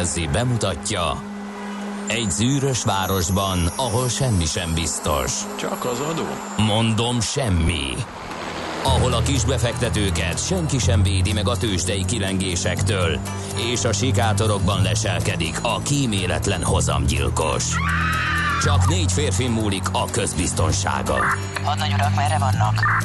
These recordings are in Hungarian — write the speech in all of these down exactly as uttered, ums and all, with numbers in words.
Jazzy bemutatja: egy zűrös városban, ahol semmi sem biztos. Csak az adó? Mondom, semmi. Ahol a kisbefektetőket senki sem védi meg a tőzsdei kilengésektől, és a sikátorokban leselkedik a kíméletlen hozamgyilkos. Csak négy férfi múlik a közbiztonsága. Hadnagy urak, merre vannak?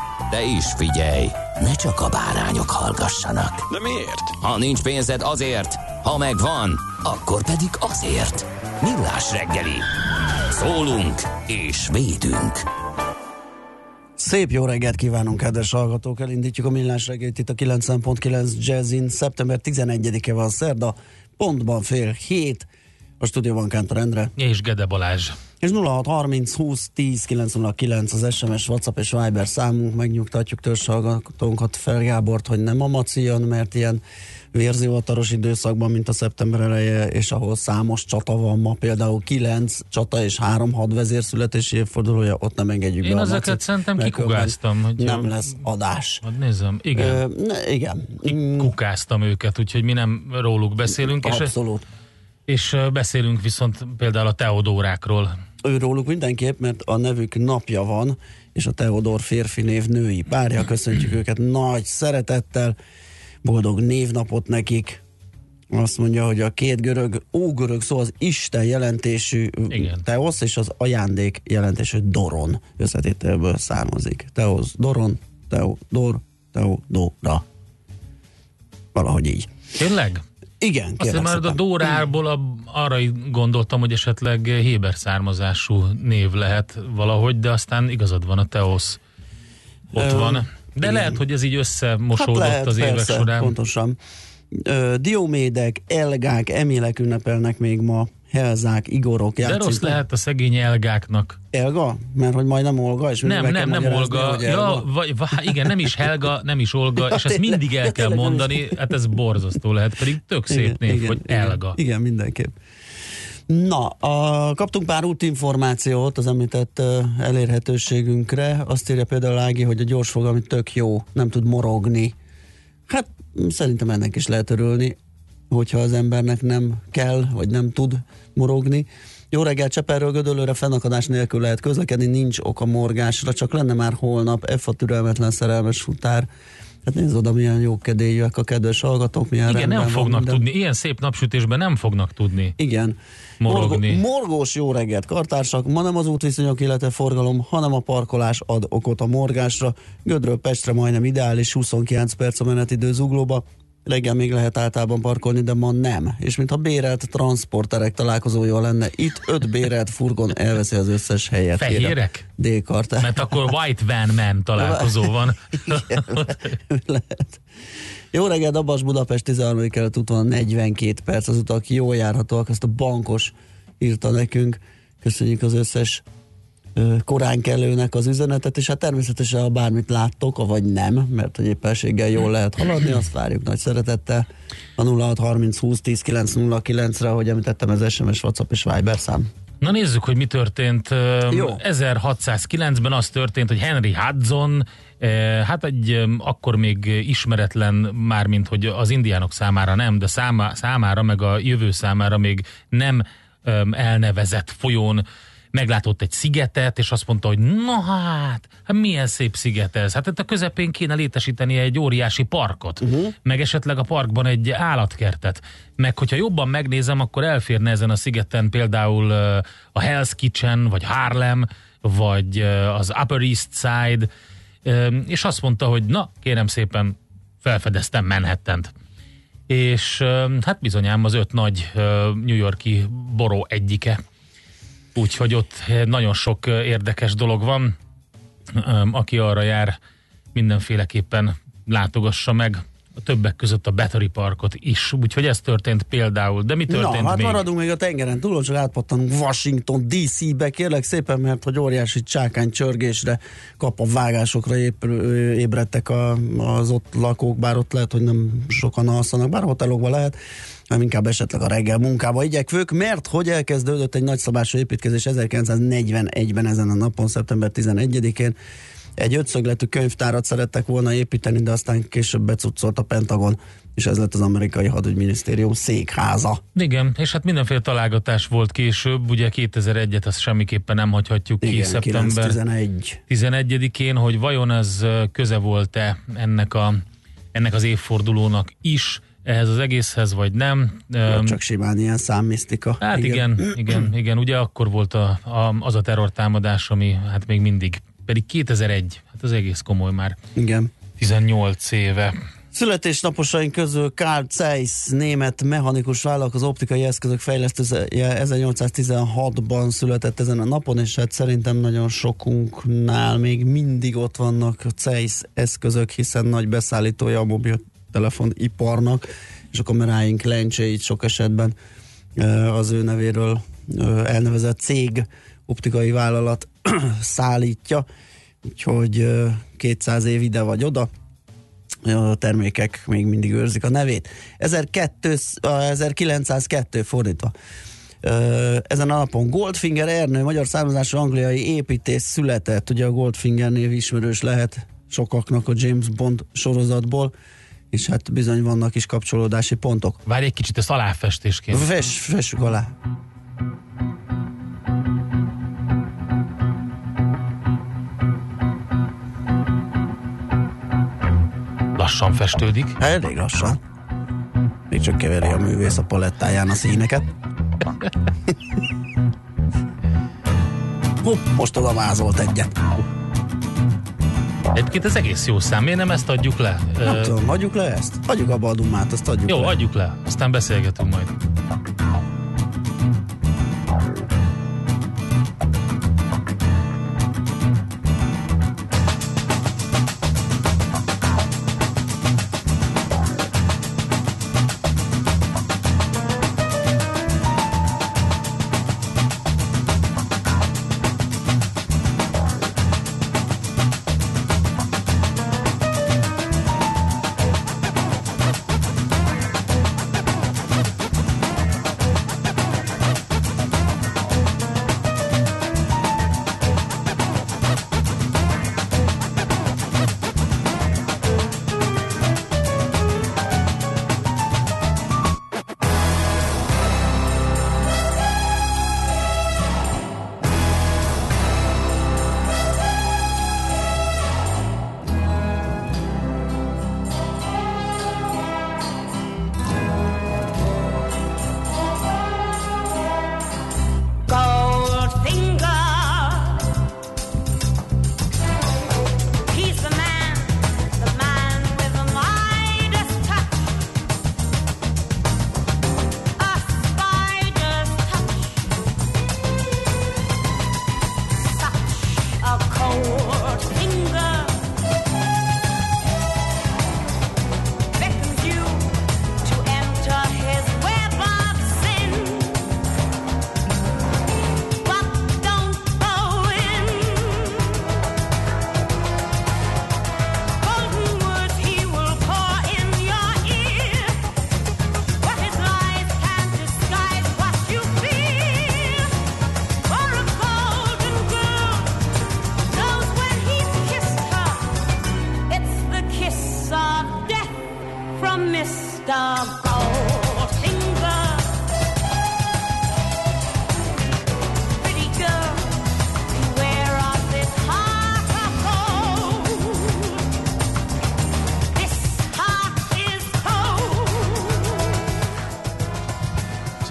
De is figyelj, ne csak a bárányok hallgassanak. De miért? Ha nincs pénzed, azért, ha megvan, akkor pedig azért. Millás reggeli. Szólunk és védünk. Szép jó reggelt kívánunk, kedves hallgatók! Elindítjuk a Millás reggelit itt a kilencven pont kilenc Jazzin. szeptember tizenegyedike van, szerda, pontban fél hét. A stúdióban Kántor Endre. És Gede Balázs. És nulla hat harminc húsz tíz kilenc nulla kilenc az es em es, WhatsApp és Viber számunk. Megnyugtatjuk törzshallgatónkat, Fel Gábort, hogy nem a maci jön, mert ilyen vérzivataros időszakban, mint a szeptember eleje, és ahol számos csata van ma, például kilenc csata és három hadvezér születési évfordulója, ott nem engedjük én be a macit. Én ezeket szerintem kikugáztam. Hogy nem lesz adás. Hát nézzem, igen. Ö, ne, igen. Kukáztam őket, úgyhogy mi nem róluk beszélünk. Abszolút. És És beszélünk viszont például a Teodórákról. Őróluk mindenképp, mert a nevük napja van, és a Teodor férfi név női párja. Köszöntjük őket nagy szeretettel. Boldog névnapot nekik. Azt mondja, hogy a két görög, ógörög szó az Isten jelentésű teosz, és az ajándék jelentésű doron összetételből származik. Teosz, doron, teodor, teodóra. Valahogy így. Tényleg? Igen, azt már a Dórából a, arra gondoltam, hogy esetleg héber származású név lehet valahogy, de aztán igazad van, a teosz ott Ö, van. De igen. Lehet, hogy ez így összemosódott hát lehet, az évek persze, során. Pontosan. Ö, diomédek, elgák, emélek ünnepelnek még ma, helzák, igorok. De rossz nem? Lehet a szegény elgáknak. Elga? Mert hogy majdnem Olga? És nem, nem, nem Olga. Ja, vagy, vagy, igen, nem is Helga, nem is Olga, és ezt mindig el kell mondani, hát ez borzasztó lehet, pedig tök szép név, hogy Elga. Igen, mindenképp. Na, a, kaptunk pár útinformációt az említett uh, elérhetőségünkre. Azt írja például Ági, hogy a gyorsfogalmi tök jó, nem tud morogni. Hát szerintem ennek is lehet örülni, hogyha az embernek nem kell, vagy nem tud morogni. Jó reggel, Cseperről Gödöllőre fennakadás nélkül lehet közlekedni, nincs oka morgásra, csak lenne már holnap, F a türelmetlen szerelmes futár. Hát nézd oda, milyen jókedélyűek a kedves hallgatók, milyen igen, rendben. Igen, nem fognak van, tudni, de... ilyen szép napsütésben nem fognak tudni igen. morogni. Morgo- morgós jó reggelt, kartársak, ma nem az útviszonyok, illetve forgalom, hanem a parkolás ad okot a morgásra. Gödről Pestre majdnem ideális, huszonkilenc perc a menetidő Zuglóba. Reggel még lehet általában parkolni, de ma nem. És mintha bérelt transporterek találkozója lenne, itt öt bérelt furgon elveszi az összes helyet. Fehérek? D-kartán. Mert akkor White Van Man találkozó van. Igen, lehet. Jó reggel, Dabas Budapest tizenharmadik kerület úton negyvenkét perc az utak, jól járhatóak, ezt a bankos írta nekünk. Köszönjük az összes korán kellőnek az üzenetet, és hát természetesen, ha bármit láttok, vagy nem, mert hogy éppenséggel jól lehet haladni, azt várjuk nagy szeretettel a nulla hat harminc húsz tíz kilenc nulla kilenc-re, ahogy említettem, ez es em es, WhatsApp és Viber szám. Na nézzük, hogy mi történt. Jó. ezerhatszázkilencben az történt, hogy Henry Hudson, hát egy akkor még ismeretlen, mármint hogy az indiánok számára nem, de száma, számára, meg a jövő számára még nem elnevezett folyón meglátott egy szigetet, és azt mondta, hogy na hát, hát milyen szép sziget ez. Hát itt a közepén kéne létesíteni egy óriási parkot, uh-huh. meg esetleg a parkban egy állatkertet. Meg hogyha jobban megnézem, akkor elférne ezen a szigeten például a Hell's Kitchen, vagy Harlem, vagy az Upper East Side, és azt mondta, hogy na, kérem szépen, felfedeztem Manhattant. És hát bizonyám az öt nagy New York-i boró egyike. Úgyhogy ott nagyon sok érdekes dolog van, aki arra jár, mindenféleképpen látogassa meg. többek között a Battery Parkot is. Úgyhogy ez történt például. De mi történt még? Na, hát még? Maradunk még a tengeren túl, csak átpattanunk Washington dé cé-be, kérlek szépen, mert hogy óriási csákánycsörgésre, kapapvágásokra ébredtek a, az ott lakók, bár ott lehet, hogy nem sokan alszanak, bár hotelokban lehet, hanem inkább esetleg a reggel munkába igyekvők, mert hogy elkezdődött egy nagyszabású építkezés ezerkilencszáznegyvenegyben ezen a napon, szeptember tizenegyedikén, egy ötszögletű könyvtárat szerettek volna építeni, de aztán később becuccolt a Pentagon, és ez lett az amerikai hadügyminisztérium székháza. Igen, és hát mindenféle találgatás volt később, ugye kétezer-egyet azt semmiképpen nem hagyhatjuk igen, ki szeptember tizenegyedikén, hogy vajon ez köze volt-e ennek, a, ennek az évfordulónak is, ehhez az egészhez, vagy nem. Vagy csak simán ilyen számmisztika. Hát igen, igen, igen, igen. Ugye akkor volt a, a, az a terrortámadás, ami hát még mindig pedig kétezer-egy, hát az egész komoly már. Igen. tizennyolc éve. Születésnaposaink közül Carl Zeiss, német mechanikus vállalkozó, optikai eszközök fejlesztője, ezernyolcszáztizenhatban született ezen a napon, és hát szerintem nagyon sokunknál még mindig ott vannak Zeiss eszközök, hiszen nagy beszállítója a mobiltelefoniparnak, és a kameráink lencséit sok esetben az ő nevéről elnevezett cég, optikai vállalat szállítja, úgyhogy kétszáz év ide vagy oda, a termékek még mindig őrzik a nevét. ezerkilencszázkettő fordítva. Ezen a napon Goldfinger Ernő, magyar származású angliai építész született, ugye a Goldfinger név ismerős lehet sokaknak a James Bond sorozatból, és hát bizony vannak is kapcsolódási pontok. Várj egy kicsit, ezt aláfestésként. Fess, fessük alá. Lassan festődik. Elég lassan. Még csak keveri a művész a palettáján a színeket. Hopp, most oda vázolt egyet. Egyébként ez egész jó szám, miért nem ezt adjuk le? Nem uh, tudom, adjuk le ezt? Adjuk abba a dumát, ezt adjuk jó, le. Jó, adjuk le, aztán beszélgetünk majd.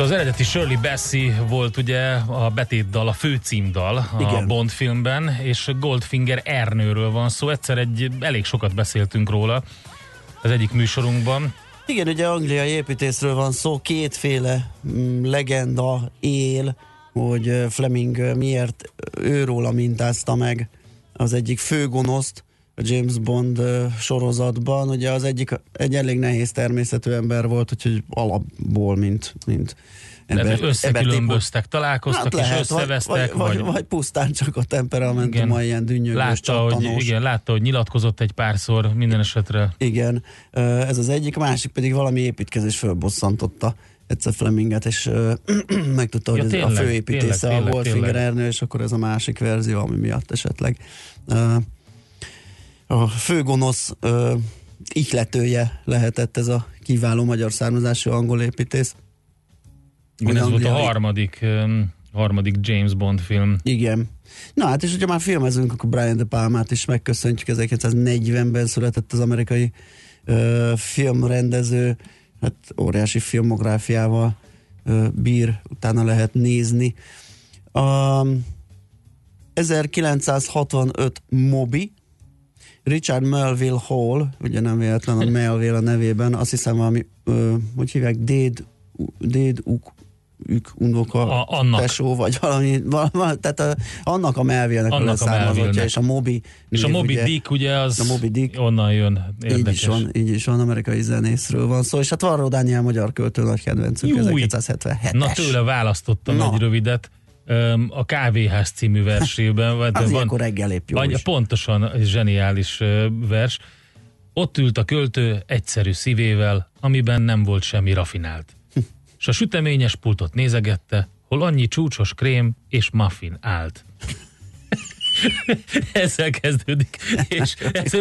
Az eredeti Shirley Bassey volt ugye a betétdal, a főcímdal a igen. Bond filmben, és Goldfinger Ernőről van szó. Egyszer egy, elég sokat beszéltünk róla az egyik műsorunkban. Igen, ugye angliai építészről van szó, kétféle m- legenda él, hogy Fleming miért őról mintázta meg az egyik főgonoszt, a James Bond sorozatban. Ugye az egyik, egy elég nehéz természetű ember volt, úgyhogy alapból, mint... mint Ember, összekülönböztek, találkoztak hát lehet, és összevesztek. Vagy, vagy, vagy, vagy pusztán csak a temperamentuma ilyen dünnyögös, csattanós. Igen, látta, hogy nyilatkozott egy párszor minden esetre. Igen, ez az egyik, másik pedig valami építkezés fölbosszantotta egyszer Fleminget, és megtudta, hogy ja, tényleg, a főépítésze tényleg, a Goldfinger Ernő, és akkor ez a másik verzió, ami miatt esetleg a főgonosz ihletője lehetett ez a kiváló magyar származású angol építész. Igen, ez volt a harmadik, um, harmadik James Bond film. Igen. Na hát, és hogyha már filmezünk, akkor Brian De Palmát is megköszöntjük. ezerkilencszáznegyvenben született az amerikai uh, filmrendező, hát óriási filmográfiával uh, bír, utána lehet nézni. Um, ezerkilencszázhatvanöt Moby, Richard Melville Hall, ugye nem véletlen a Melville a nevében, azt hiszem valami, uh, hogy hívják, déd, déd, uk, ők unoka, tesó, vagy valami, valami, tehát a, annak a Melville-nek a leszármazottja, és a Moby. És a Moby ugye, Dick, ugye az Moby Dick, onnan jön, érdekes. Így is van, így is van, amerikai zenészről van szó, és hát Varró Dániel magyar költő nagy kedvencünk, ezerkilencszázhetvenhetes. Na tőle választottam Na. egy rövidet, a Kávéház című versében. Az ilyenkor reggel épp jó is. Pontosan, zseniális vers. Ott ült a költő egyszerű szívével, amiben nem volt semmi rafinált. S a süteményes pultot nézegette, hol annyi csúcsos krém és muffin állt. Ezzel kezdődik, és ez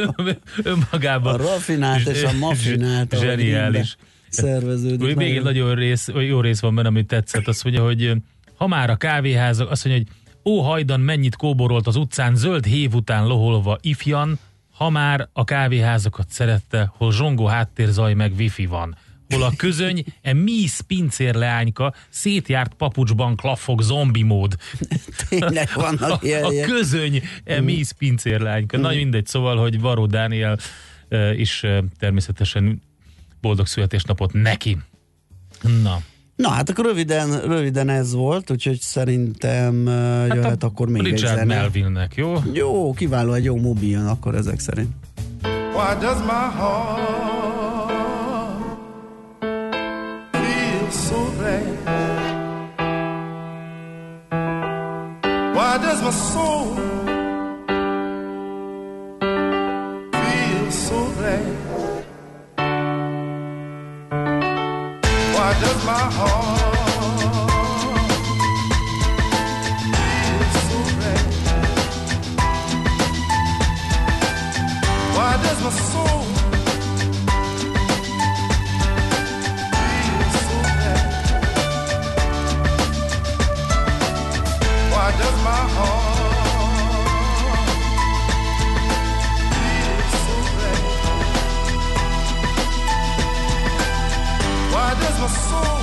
önmagában... A raffinált és a muffinált. Zseniális. Szerveződik. Még egy nagyon rész, jó rész van benne, amit tetszett, azt mondja, hogy ha már a kávéházak, azt mondja, hogy ó hajdan mennyit kóborolt az utcán, zöld hév után loholva ifjan, ha már a kávéházakat szerette, hol zsongó háttérzaj meg wifi van. Hol a közöny, e mísz pincérleányka szétjárt papucsban klaffog zombi mód. Tényleg vannak a, ilyen. A közöny, e mísz pincérleányka. Na mindegy, szóval, hogy Varró Dániel e, is e, természetesen boldog születésnapot neki. Na. Na, hát akkor röviden, röviden ez volt, úgyhogy szerintem e, hát jöhet a akkor még Richard egy Richard Melville-nek, jó? Jó, kiváló, egy jó mobi jön akkor ezek szerint. Why does my heart so bad? Why does my soul feel so bad? Why does my heart feel so bad? Why does my soul does my heart? Why does my soul?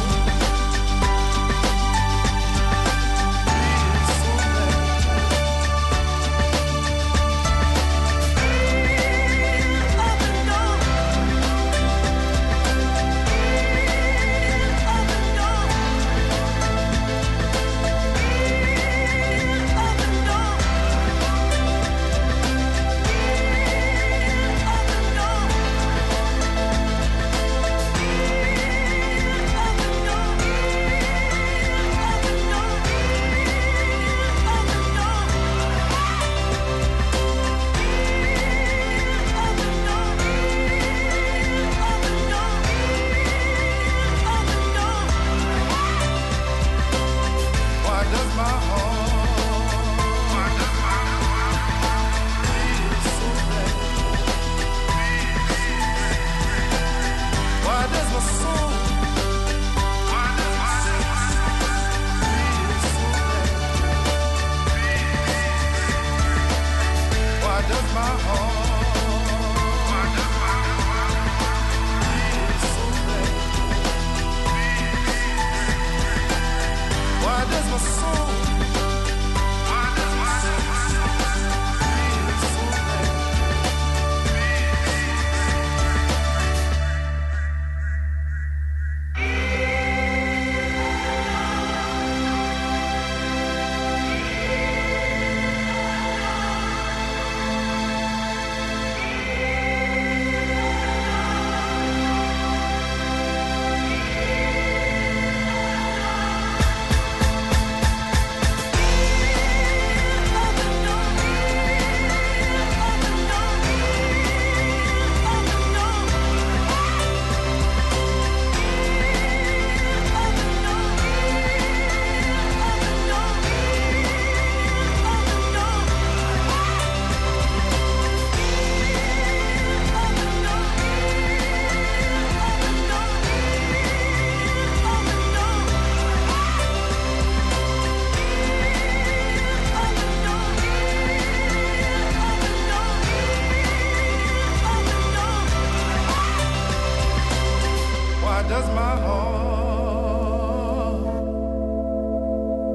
does my heart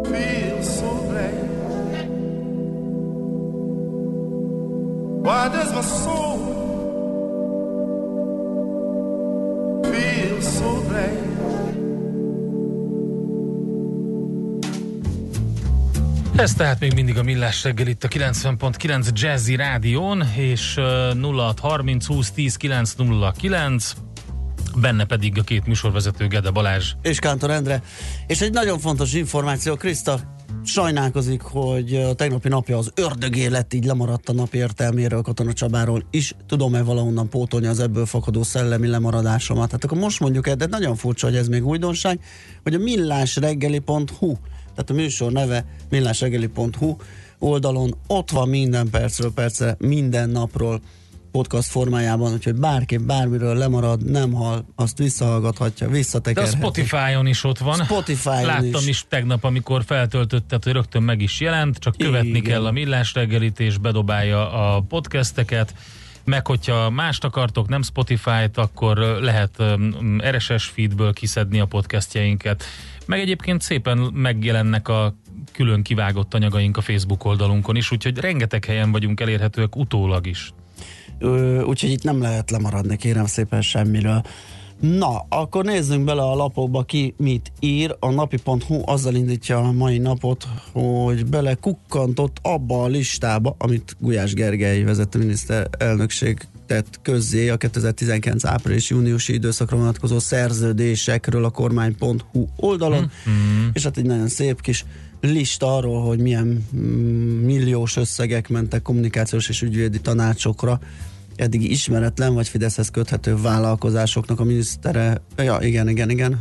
feel so glad? Why does my soul feel so glad? Ez tehát még mindig a Millás reggel itt a kilencven pont kilenc Jazzy Rádión, és nulla hat harminc húsz tíz kilenc nulla kilenc, benne pedig a két műsorvezető, Gede Balázs és Kántor Endre. És egy nagyon fontos információ, Kriszta sajnálkozik, hogy a tegnapi napja az ördögé lett, így lemaradt a nap értelméről, Katona Csabáról is. Tudom-e valahonnan pótolni az ebből fakadó szellemi lemaradásomat? Hát akkor most mondjuk el, de nagyon furcsa, hogy ez még újdonság, hogy a millásreggeli pont hú, tehát a műsor neve millásreggeli pont hú oldalon ott van minden percről percre, minden napról podcast formájában, úgyhogy bárki bármiről lemarad, nem hal, azt visszahallgathatja, visszatekerheti. De a Spotify-on is ott van. Spotify-on Láttam is. is tegnap, amikor feltöltötted, hogy rögtön meg is jelent, csak követni Igen. kell a Millás reggelit, és bedobálja a podcasteket, meg hogyha mást akartok, nem Spotify-t, akkor lehet er es es feedből kiszedni a podcastjeinket. Meg egyébként szépen megjelennek a külön kivágott anyagaink a Facebook oldalunkon is, úgyhogy rengeteg helyen vagyunk elérhetőek utólag is. Ö, úgyhogy itt nem lehet lemaradni, kérem szépen, semmiről. Na, akkor nézzünk bele a lapokba, ki mit ír. A napi pont hú azzal indítja a mai napot, hogy bele kukkantott abba a listába, amit Gulyás Gergely vezető miniszterelnökség tett közzé a kétezer-tizenkilenc április-júniusi időszakra vonatkozó szerződésekről a kormány pont hú oldalon, mm-hmm. és hát egy nagyon szép kis lista arról, hogy milyen milliós összegek mentek kommunikációs és ügyvédi tanácsokra eddig ismeretlen vagy Fideszhez köthető vállalkozásoknak a minisztere, ja, igen, igen, igen,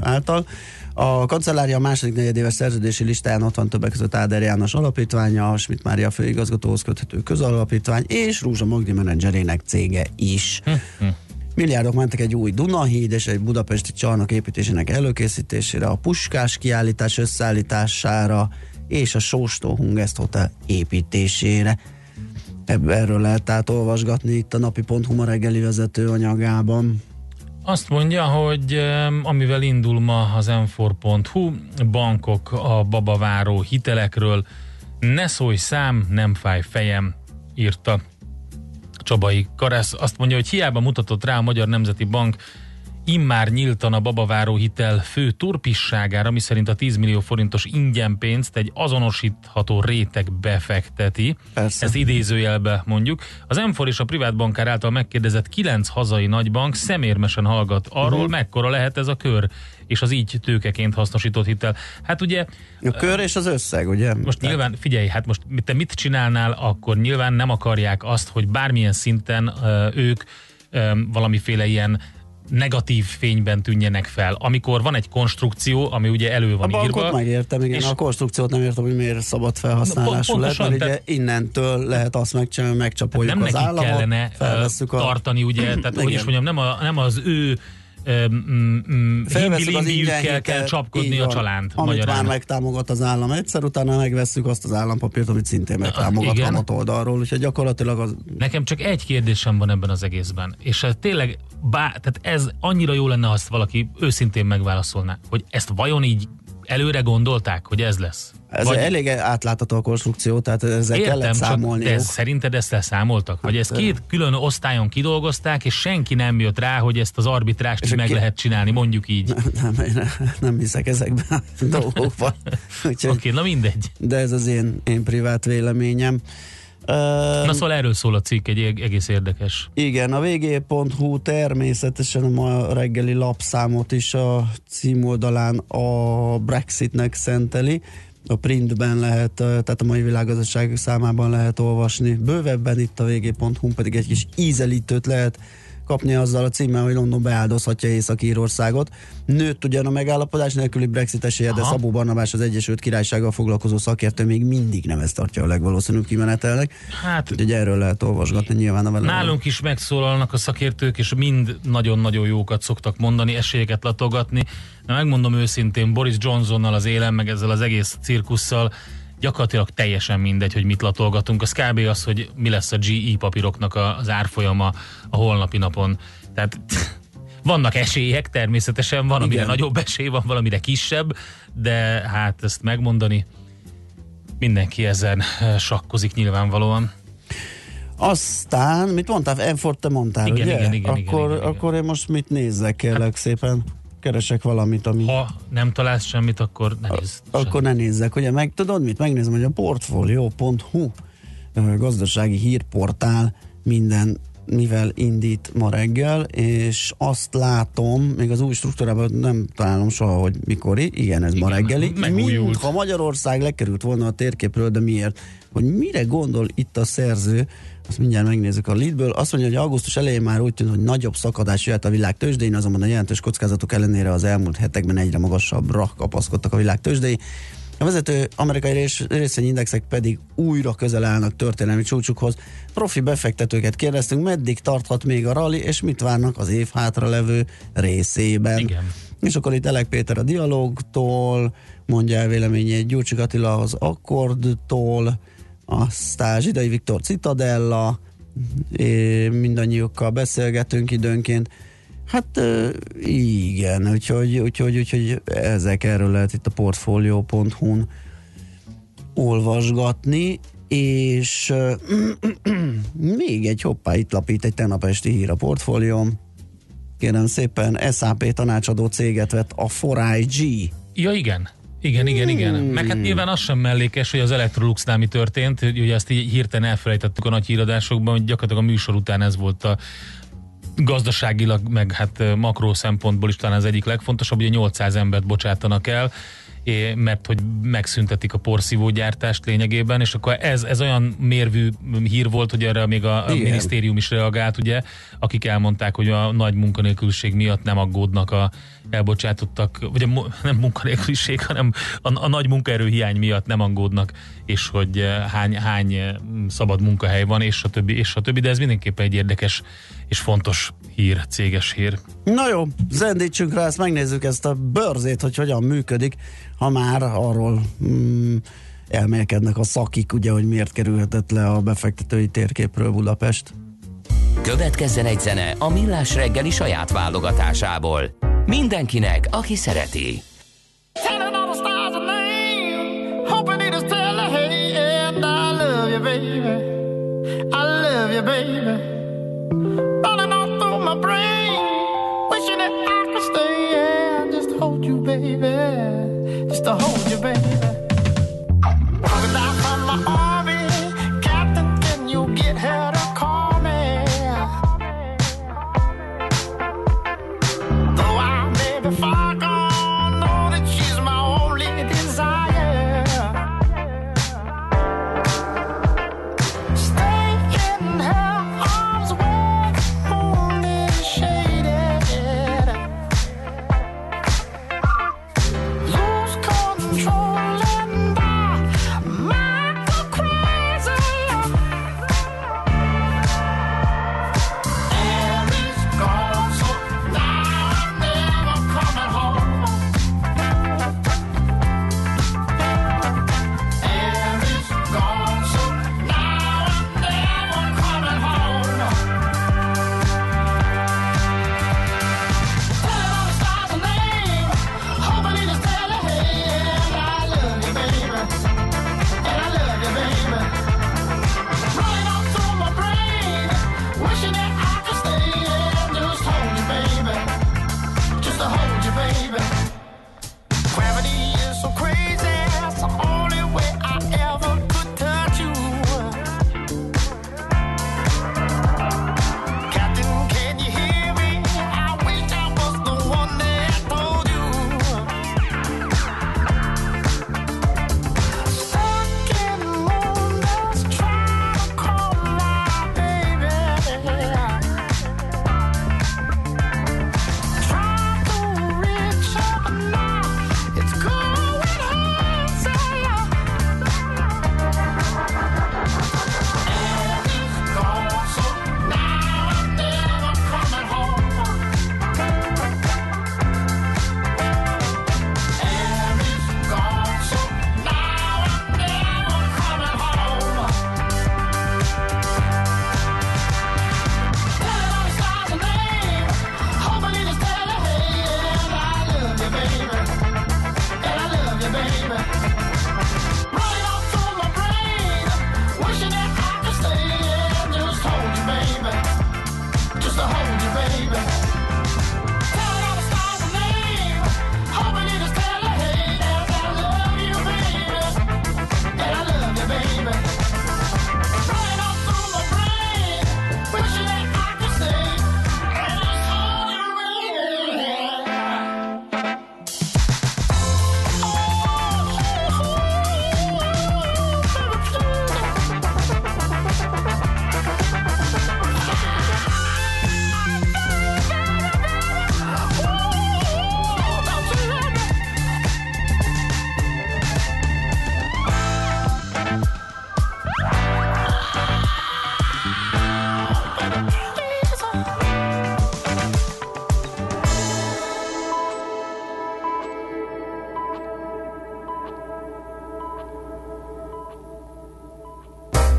által. A kancellária második negyedéves szerződési listáján ott van többek között Áder János alapítványa, Schmidt Mária főigazgatóhoz köthető közalapítvány, és Rúzsa Magdi menedzserének cége is. Milliárdok mentek egy új Dunahíd és egy budapesti csarnok építésének előkészítésére, a Puskás kiállítás összeállítására és a Sóstó Hungest Hotel építésére. Erről lehet tehát olvasgatni itt a napi pont hú ma reggeli vezető anyagában. Azt mondja, hogy amivel indul ma az em négy pont hú, bankok a babaváró hitelekről, ne szólj szám, nem fáj fejem, írta Csabai Karász. Azt mondja, hogy hiába mutatott rá a Magyar Nemzeti Bank immár nyíltan a babaváró hitel fő turpisságára, miszerint a tíz millió forintos ingyenpénzt egy azonosítható réteg befekteti. Persze. Ezt idézőjelbe mondjuk. Az em négy és a privátbankár által megkérdezett kilenc hazai nagybank szemérmesen hallgat arról, uh-huh. mekkora lehet ez a kör, és az így tőkeként hasznosított hitel. Hát ugye... A kör és az összeg, ugye? Most Tehát. nyilván, figyelj, hát most te mit csinálnál, akkor nyilván nem akarják azt, hogy bármilyen szinten ők valamiféle ilyen negatív fényben tűnjenek fel. Amikor van egy konstrukció, ami ugye elő van írva. A bankot megértem, igen, a konstrukciót nem értem, hogy miért szabad felhasználásul pont, lett, mert ugye innentől lehet azt megcsinálni, megcsapoljuk az államot. Nem kellene tartani, a... ugye, tehát hogy is mondjam, nem, a, nem az ő himbi-limbiükkel kell csapkodni a csalánt. Amit már megtámogat az állam egyszer, utána megvesszük azt az állampapírt, amit szintén megtámogat kamat oldalról, úgyhogy gyakorlatilag az... Nekem csak egy kérdésem van ebben az egészben, és ez tényleg, bá, tehát ez annyira jó lenne, ha azt valaki őszintén megválaszolná, hogy ezt vajon így előre gondolták, hogy ez lesz? Ez vagy... elég átlátható a konstrukció, tehát ezzel Értem, kellett számolni. Értem, szerinted ezt elszámoltak? Vagy hát, ezt két külön osztályon kidolgozták, és senki nem jött rá, hogy ezt az arbitrást is meg két... lehet csinálni, mondjuk így. Nem, nem, nem hiszek ezekben a dolgokban. Oké, okay, na mindegy. De ez az én, én privát véleményem. Na szóval erről szól a cikk, egy egész érdekes. Igen, a vg.hu természetesen a reggeli lapszámot is a címoldalán a Brexitnek szenteli. A printben lehet, tehát a mai világgazdaság számában lehet olvasni. Bővebben itt a vg.hu-n pedig egy kis ízelítőt lehet kapni azzal a címmel, hogy London beáldozhatja Észak-Írországot. Nőtt ugyan a megállapodás nélküli Brexit esélye, de Szabó Barnabás, az Egyesült Királysággal foglalkozó szakértő még mindig nem ezt tartja a legvalószínűbb kimenetelnek. Hát, úgyhogy erről lehet olvasgatni nyilván a vele. Nálunk is megszólalnak a szakértők, és mind nagyon-nagyon jókat szoktak mondani, esélyeket latogatni. Na, megmondom őszintén, Boris Johnsonnal az élen, meg ezzel az egész cirkusszal gyakorlatilag teljesen mindegy, hogy mit latolgatunk. Az kb. Az, hogy mi lesz a gé é papíroknak az árfolyama a holnapi napon. Tehát Vannak esélyek, természetesen van, amire nagyobb esély van, valamire kisebb, de hát ezt megmondani, mindenki ezen sakkozik nyilvánvalóan. Aztán, mit mondtál? Enfort te mondtál, igen, ugye? Igen, igen, akkor, igen, igen, akkor én most mit nézzek, kérlek hát, szépen? Keresek valamit, ami... Ha nem találsz semmit, akkor ne nézz. Akkor semmit. ne nézzek, ugye? Meg tudod mit? Megnézem, hogy a portfolio pont hu gazdasági hírportál minden mivel indít ma reggel, és azt látom, még az új struktúrában nem találom soha, hogy mikor, igen, ez igen, ma reggeli, mintha Magyarország lekerült volna a térképről, de miért? Hogy mire gondol itt a szerző, azt mindjárt megnézzük a leadből. Azt mondja, hogy augusztus elején már úgy tűnt, hogy nagyobb szakadás jöhet a világ tőzsdén, azonban a jelentős kockázatok ellenére az elmúlt hetekben egyre magasabbra kapaszkodtak a világ tőzsdei. A vezető amerikai részvényindexek pedig újra közel állnak történelmi csúcsukhoz. Profi befektetőket kérdeztünk, meddig tarthat még a rally, és mit várnak az év hátra levő részében. Igen. És akkor itt Elek Péter a Dialogtól, mondja el véleményét Gyurcsik Attila az Akkordtól, aztán Zsidai Viktor Citadella, mindannyiukkal beszélgetünk időnként. Hát igen, úgyhogy, úgyhogy, úgyhogy ezek, erről lehet itt a portfolio pont hu-n olvasgatni, és még egy hoppá, itt lapít egy tegnap esti hír a portfólióm. Kérem szépen, es á pé tanácsadó céget vett a négy i gé. Ja, igen. Igen, igen, igen. Hmm. Meg hát nyilván az sem mellékes, hogy az Electroluxnál mi történt, hogy ugye azt így hirtelen elfelejtettük a nagy híradásokban, hogy gyakorlatilag a műsor után ez volt a gazdaságilag, meg hát makró szempontból is talán az egyik legfontosabb, hogy nyolcszáz embert bocsátanak el, mert hogy megszüntetik a porszívógyártást lényegében, és akkor ez, ez olyan mérvű hír volt, hogy erre még a Igen. minisztérium is reagált, ugye, akik elmondták, hogy a nagy munkanélküliség miatt nem aggódnak a elbocsátottak, vagy a, nem munkanélküliség, hanem a, a nagy munkaerőhiány miatt nem aggódnak, és hogy hány, hány szabad munkahely van, és a többi, és a többi, de ez mindenképpen egy érdekes és fontos hír, céges hír. Na jó, zendítsünk rá, ezt megnézzük, ezt a börzét, hogy hogyan működik, ha már arról mm, elmélkednek a szakik, ugye, hogy miért kerülhetett le a befektetői térképről Budapest. Következzen egy zene a Millás reggeli saját válogatásából. Mindenkinek, aki szereti. Telling all the stars a name, hoping they just tell her, hey, and I love you, baby. I love you, baby. Running all through my brain, wishing that I could stay and just hold you, baby. Just to hold you, baby. Cause I'm from my army, Captain, can you get her to call me? Though I may be far gone, know that she's my only desire. Stay in her arms where the moon is shaded. Controlling by my crazy love, and it's gone, so now I'm never coming home.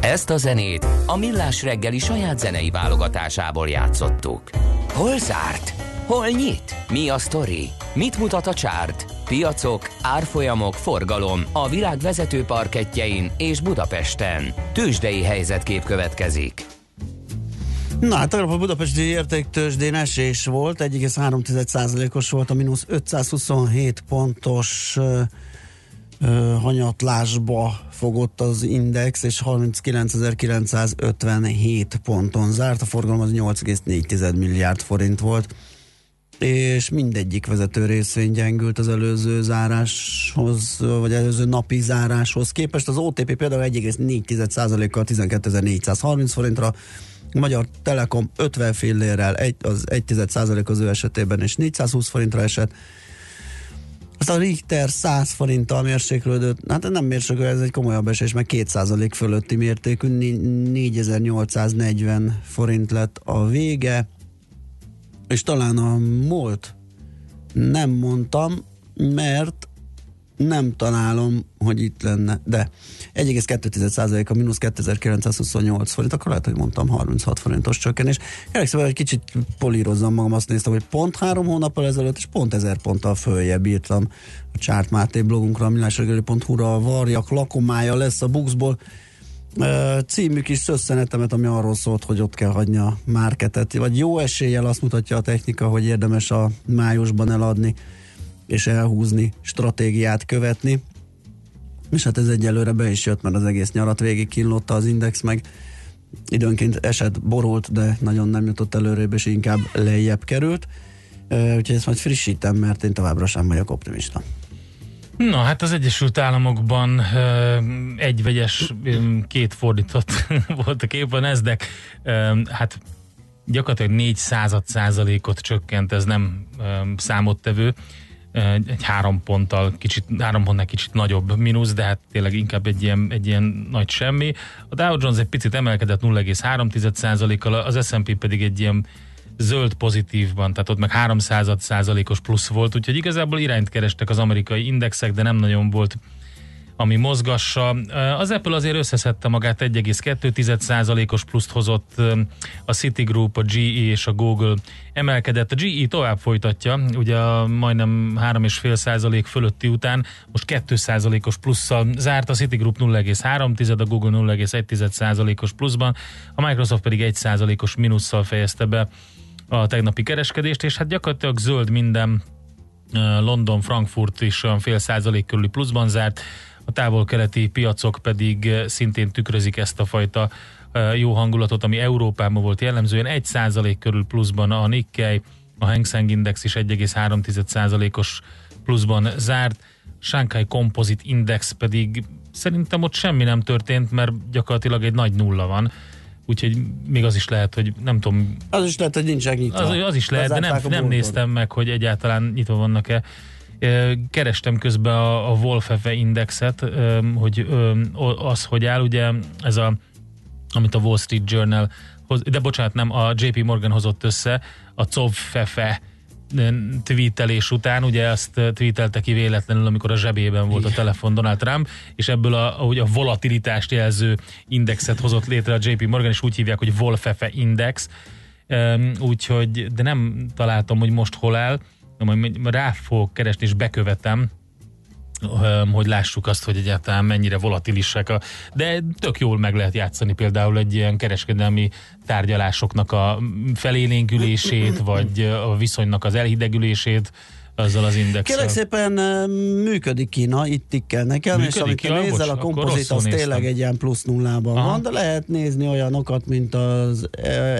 Ezt a zenét a Millás reggeli saját zenei válogatásából játszottuk. Hol zárt? Hol nyit? Mi a sztori? Mit mutat a csárt? Piacok, árfolyamok, forgalom a világ vezető parkettjein és Budapesten. Tőzsdei helyzetkép következik. Na, tegnap a budapesti értéktőzsdén esés volt, egy egész három tized százalékos volt a mínusz ötszázhuszonhét pontos uh, uh, hanyatlásba fogott az index, és harminckilencezer-kilencszázötvenhét ponton zárt, a forgalom az nyolc egész négy tized milliárd forint volt, és mindegyik vezető részvény gyengült az előző záráshoz, vagy előző napi záráshoz képest. Az o té pé például egy egész négy tized százalékkal tizenkétezer-négyszázharminc forintra, Magyar Telekom ötven fillérrel, az egy egész egy tized százalék az ő esetében is négyszázhúsz forintra esett. Aztán a Richter száz forinttal mérséklődött, hát nem mérséklődött, ez egy komolyabb esés, meg két százalék fölötti mértékű, négyezer-nyolcszáznegyven forint lett a vége, és talán a múlt nem mondtam, mert nem találom, hogy itt lenne, de egy egész kettő tized százalék a mínusz kétezer-kilencszázhuszonnyolc forint, akkor lehet, hogy mondtam harminchat forintos csökkenés. Kérlek szépen, egy kicsit polírozzam magam, azt néztem, hogy pont három hónappal ezelőtt, és pont ezer ponttal följebb írtam a Csárt Máté blogunkra, a millásregeli pont hu-ra, a Varjak lakomája lesz a Buxból című kis szösszenetemet, ami arról szólt, hogy ott kell hagyni a márketet, vagy jó eséllyel azt mutatja a technika, hogy érdemes a májusban eladni és elhúzni, stratégiát követni, és hát ez egyelőre be is jött, mert az egész nyarat végig kínlotta az index, meg időnként esett, borult, de nagyon nem jutott előrébb, és inkább lejjebb került, úgyhogy ezt majd frissítem, mert én továbbra sem vagyok optimista. Na, hát az Egyesült Államokban egy vegyes, két fordított volt a kép, a Nasdaq, hát gyakorlatilag négy század százalékot csökkent, ez nem számottevő, egy három ponttal, kicsit, három pontnál kicsit nagyobb mínusz, de hát tényleg inkább egy ilyen, egy ilyen nagy semmi. A Dow Jones egy picit emelkedett nulla egész három tized százalékkal, az es and pé pedig egy ilyen zöld pozitívban, tehát ott meg három század százalékos plusz volt, úgyhogy igazából irányt kerestek az amerikai indexek, de nem nagyon volt, ami mozgassa. Az Apple azért összeszedte magát, egy egész kettő tized százalékos pluszt hozott, a Citigroup, a gé é és a Google emelkedett. A gé é tovább folytatja, ugye majdnem három egész öt tized százalék fölötti után, most két százalékos plusszal zárt, a Citigroup nulla egész három tized, a Google nulla egész egy tized százalékos pluszban, a Microsoft pedig egy százalékos mínusszal fejezte be a tegnapi kereskedést, és hát gyakorlatilag zöld minden, London, Frankfurt is olyan fél százalék körüli pluszban zárt, a távol-keleti piacok pedig szintén tükrözik ezt a fajta jó hangulatot, ami Európában volt jellemzően, egy százalék körül pluszban a Nikkei, a Hang Seng Index is egy egész három tized százalékos pluszban zárt, Shanghai Composite Index pedig szerintem ott semmi nem történt, mert gyakorlatilag egy nagy nulla van, úgyhogy még az is lehet, hogy nem tudom... Az is lehet, hogy nincsenek nyitva. Az, az is lehet, Lezárták de nem, nem néztem meg, hogy egyáltalán nyitva vannak-e. Kerestem közben a, a Wolfefe indexet, hogy az, hogy áll, ugye ez a, amit a Wall Street Journal, de bocsánat, nem, a jé pé Morgan hozott össze, a Covfefe tweetelés után, ugye azt tweetelte ki véletlenül, amikor a zsebében volt a telefon Donald Trump, és ebből a, ahogy a volatilitást jelző indexet hozott létre a jé pé Morgan, és úgy hívják, hogy Wolfefe Index, úgyhogy, de nem találtam, hogy most hol áll, majd rá fogok keresni, és bekövetem, hogy lássuk azt, hogy egyáltalán mennyire volatilisek. A, de tök jól meg lehet játszani például egy ilyen kereskedelmi tárgyalásoknak a felélénkülését, vagy a viszonynak az elhidegülését azzal az indexel. Kérlek szépen, működik Kína, itt tikkel nekem, működik, és amit ja, nézel, a kompozit az néztem. Tényleg egy ilyen plusz nullában Aha. van, de lehet nézni olyanokat, mint az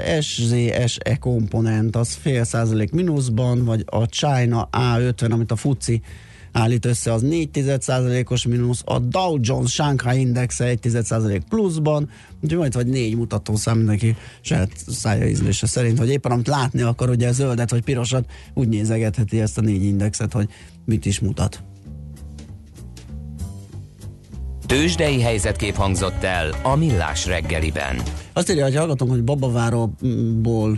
es zé es e komponent, az fél százalék mínuszban, vagy a China á ötven, amit a FUCI állít össze, az négy tized százalékos mínusz, a Dow Jones Shanghai Indexe egy tized százalék pluszban, úgyhogy majd vagy négy mutatószám mindenki saját szája ízlése szerint, vagy éppen amit látni akar, ugye zöldet vagy pirosat, úgy nézegetheti ezt a négy indexet, hogy mit is mutat. Tőzsdei helyzetkép hangzott el a Millás reggeliben. Azt írja, hogy hallgatom, hogy Babaváróból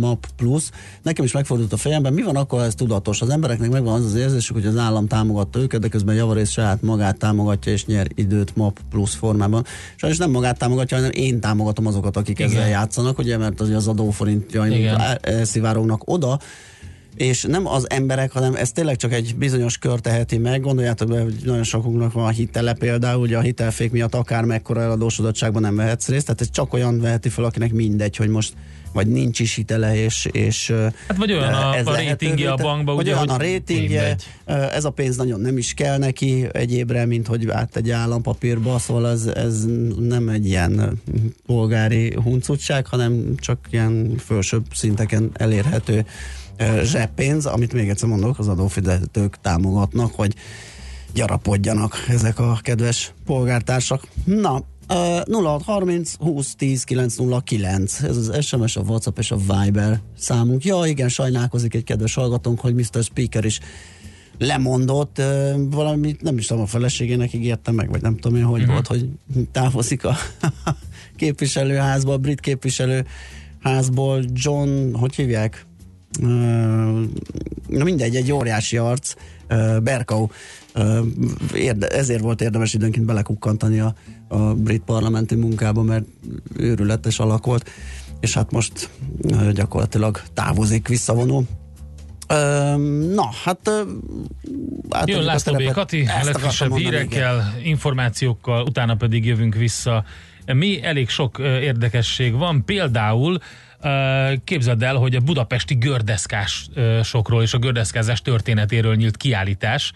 MAP plusz. Nekem is megfordult a fejemben, mi van akkor, ha ez tudatos? Az embereknek megvan az az érzésük, hogy az állam támogatta őket, de közben javarészt saját magát támogatja és nyer időt MAP plusz formában. Sajnos nem magát támogatja, hanem én támogatom azokat, akik igen, ezzel játszanak, ugye, mert az, az adóforintjaim elszivárognak oda, és nem az emberek, hanem ez tényleg csak egy bizonyos kör teheti meg. Gondoljátok be, hogy nagyon sokunknak van a hitele például, ugye a hitelfék miatt akár mekkora eladósodottságban nem vehetsz részt, tehát ez csak olyan veheti fel, akinek mindegy, hogy most vagy nincs is hitele, és, és hát vagy olyan a, a rétingje a bankba, vagy ugye, olyan a rétingje, ez a pénz nagyon nem is kell neki egyébre, mint hogy át egy állampapírba, szóval ez, ez nem egy ilyen polgári huncutság, hanem csak ilyen felsőbb szinteken elérhető zseppénz, amit még egyszer mondok, az adófizetők támogatnak, hogy gyarapodjanak ezek a kedves polgártársak. Na, nulla hat harminc húsz tíz kilenc nulla kilenc, ez az es em es, a WhatsApp és a Viber számunk. Ja, igen, sajnálkozik egy kedves hallgatónk, hogy miszter Speaker is lemondott, valamit nem is tudom, a feleségének ígérte meg, vagy nem tudom én, hogy mm-hmm. volt, hogy távozik a képviselőházból, a brit képviselőházból John, hogy hívják? Na mindegy, egy óriási arc, Bercow, ezért volt érdemes időnként belekukkantani a, a brit parlamenti munkába, mert őrületes alak volt, és hát most gyakorlatilag távozik, visszavonul. Na, hát jön László B. Kati, legfrissebb hírekkel, információkkal, utána pedig jövünk vissza. Mi elég sok érdekesség van, például képzeld el, hogy a budapesti gördeszkásokról és a gördeszkázás történetéről nyílt kiállítás.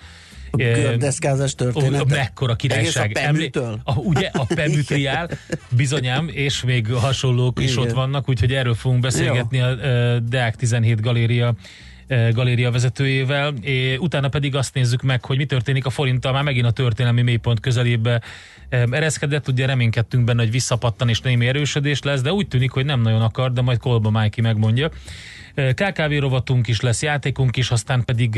A gördeszkázás története? A mekkora királyság. Egész a Pemütől? A, ugye, a Pemütriál, bizonyám, és még hasonlók is igen, ott vannak, úgyhogy erről fogunk beszélgetni. Jó. A Deák tizenhét galéria galéria vezetőjével, és utána pedig azt nézzük meg, hogy mi történik a forinttal, már megint a történelmi mélypont közelébe ereszkedett, ugye reménykedtünk benne, hogy visszapattan és némi erősödés lesz, de úgy tűnik, hogy nem nagyon akar, de majd Kolba Májki megmondja. ká ká vé rovatunk is lesz, játékunk is, aztán pedig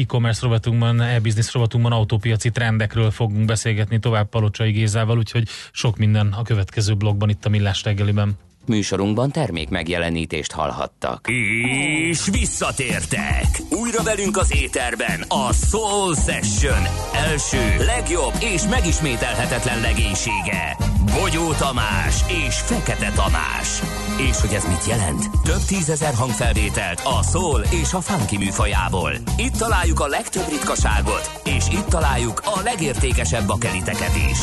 e-commerce rovatunkban, e-business rovatunkban autópiaci trendekről fogunk beszélgetni tovább Palocsai Gézával, úgyhogy sok minden a következő blogban itt a Millás reggeliben. Műsorunkban termék megjelenítést hallhattak. És visszatértek! Újra velünk az éterben a Soul Session első, legjobb és megismételhetetlen legénysége. Bogyó Tamás és Fekete Tamás. És hogy ez mit jelent? Több tízezer hangfelvételt a soul és a funky műfajából. Itt találjuk a legtöbb ritkaságot, és itt találjuk a legértékesebb bakeliteket is.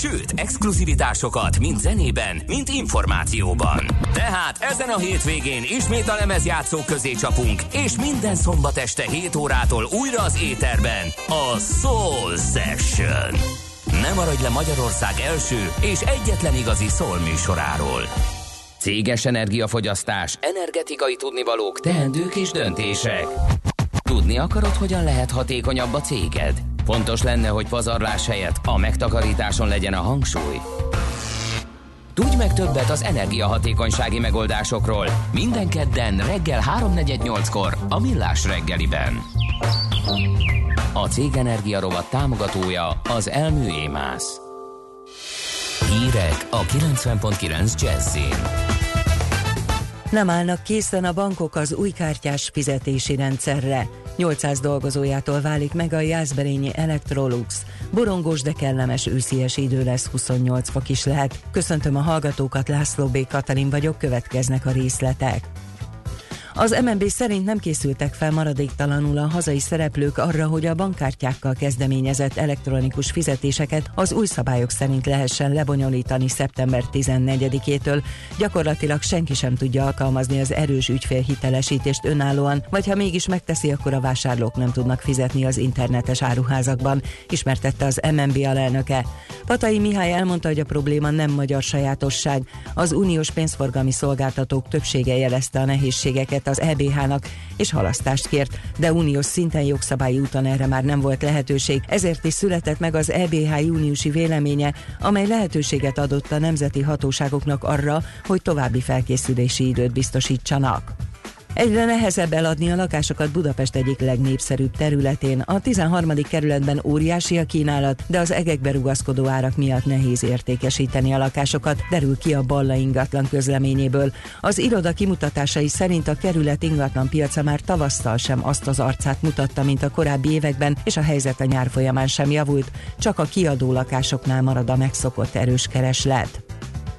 Sőt, exkluzivitásokat mind zenében, mind információban. Tehát ezen a hétvégén ismét a lemezjátszók közé csapunk, és minden szombat este hét órától újra az éterben a Soul Session. Ne maradj le Magyarország első és egyetlen igazi soul műsoráról. Céges energiafogyasztás, energetikai tudnivalók, teendők és döntések. Tudni akarod, hogyan lehet hatékonyabb a céged? Fontos lenne, hogy pazarlás helyett a megtakarításon legyen a hangsúly. Tudj meg többet az energiahatékonysági megoldásokról minden kedden reggel három negyvennyolckor a Millás reggeliben. A Cég Energia rovat támogatója az Elmű Émász. Hírek a kilencven egész kilenc Jazzin. Nem állnak készen a bankok az új kártyás fizetési rendszerre. nyolcszáz dolgozójától válik meg a jászberényi Electrolux. Borongós, de kellemes őszies idő lesz, huszonnyolc fok is lehet. Köszöntöm a hallgatókat, László B. Katalin vagyok, következnek a részletek. Az em en bé szerint nem készültek fel maradéktalanul a hazai szereplők arra, hogy a bankkártyákkal kezdeményezett elektronikus fizetéseket az új szabályok szerint lehessen lebonyolítani szeptember tizennegyedikétől. Gyakorlatilag senki sem tudja alkalmazni az erős ügyfélhitelesítést önállóan, vagy ha mégis megteszi, akkor a vásárlók nem tudnak fizetni az internetes áruházakban, ismertette az em en bé alelnöke. Patai Mihály elmondta, hogy a probléma nem magyar sajátosság. Az uniós pénzforgalmi szolgáltatók többsége jelezte a nehézségeket az é bé há-nak és halasztást kért, de uniós szinten jogszabályi úton erre már nem volt lehetőség, ezért is született meg az é bé há júniusi véleménye, amely lehetőséget adott a nemzeti hatóságoknak arra, hogy további felkészülési időt biztosítsanak. Egyre nehezebb eladni a lakásokat Budapest egyik legnépszerűbb területén. A tizenharmadik kerületben óriási a kínálat, de az egekbe rugaszkodó árak miatt nehéz értékesíteni a lakásokat, derül ki a Balla ingatlan közleményéből. Az iroda kimutatásai szerint a kerület ingatlan piaca már tavasszal sem azt az arcát mutatta, mint a korábbi években, és a helyzet a nyár folyamán sem javult, csak a kiadó lakásoknál marad a megszokott erős kereslet.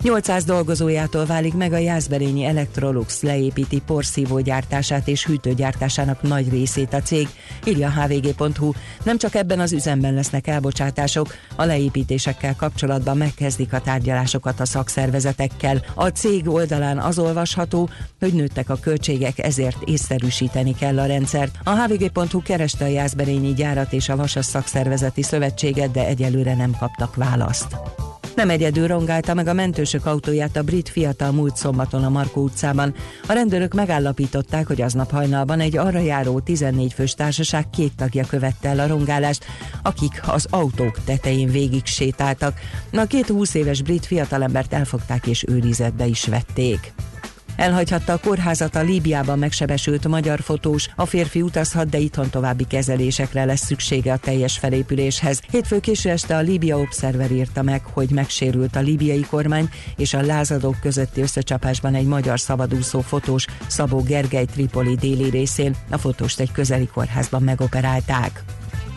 nyolcszáz dolgozójától válik meg a jászberényi Electrolux, leépíti porszívógyártását és hűtőgyártásának nagy részét a cég, írja a hvg.hu. Nem csak ebben az üzemben lesznek elbocsátások, a leépítésekkel kapcsolatban megkezdik a tárgyalásokat a szakszervezetekkel. A cég oldalán az olvasható, hogy nőttek a költségek, ezért észszerűsíteni kell a rendszert. A hvg.hu kereste a jászberényi gyárat és a Vasas Szakszervezeti Szövetséget, de egyelőre nem kaptak választ. Nem egyedül rongálta meg a mentősök autóját a brit fiatal múlt szombaton a Markó utcában. A rendőrök megállapították, hogy aznap hajnalban egy arra járó tizennégy fős társaság két tagja követte el a rongálást, akik az autók tetején végig sétáltak. A két húsz éves brit fiatalembert elfogták és őrizetbe is vették. Elhagyhatta a kórházat a Líbiában megsebesült magyar fotós. A férfi utazhat, de itthon további kezelésekre lesz szüksége a teljes felépüléshez. Hétfő késő este a Líbia Observer írta meg, hogy megsérült a líbiai kormány, és a lázadók közötti összecsapásban egy magyar szabadúszó fotós, Szabó Gergely Tripoli déli részén. A fotóst egy közeli kórházban megoperálták.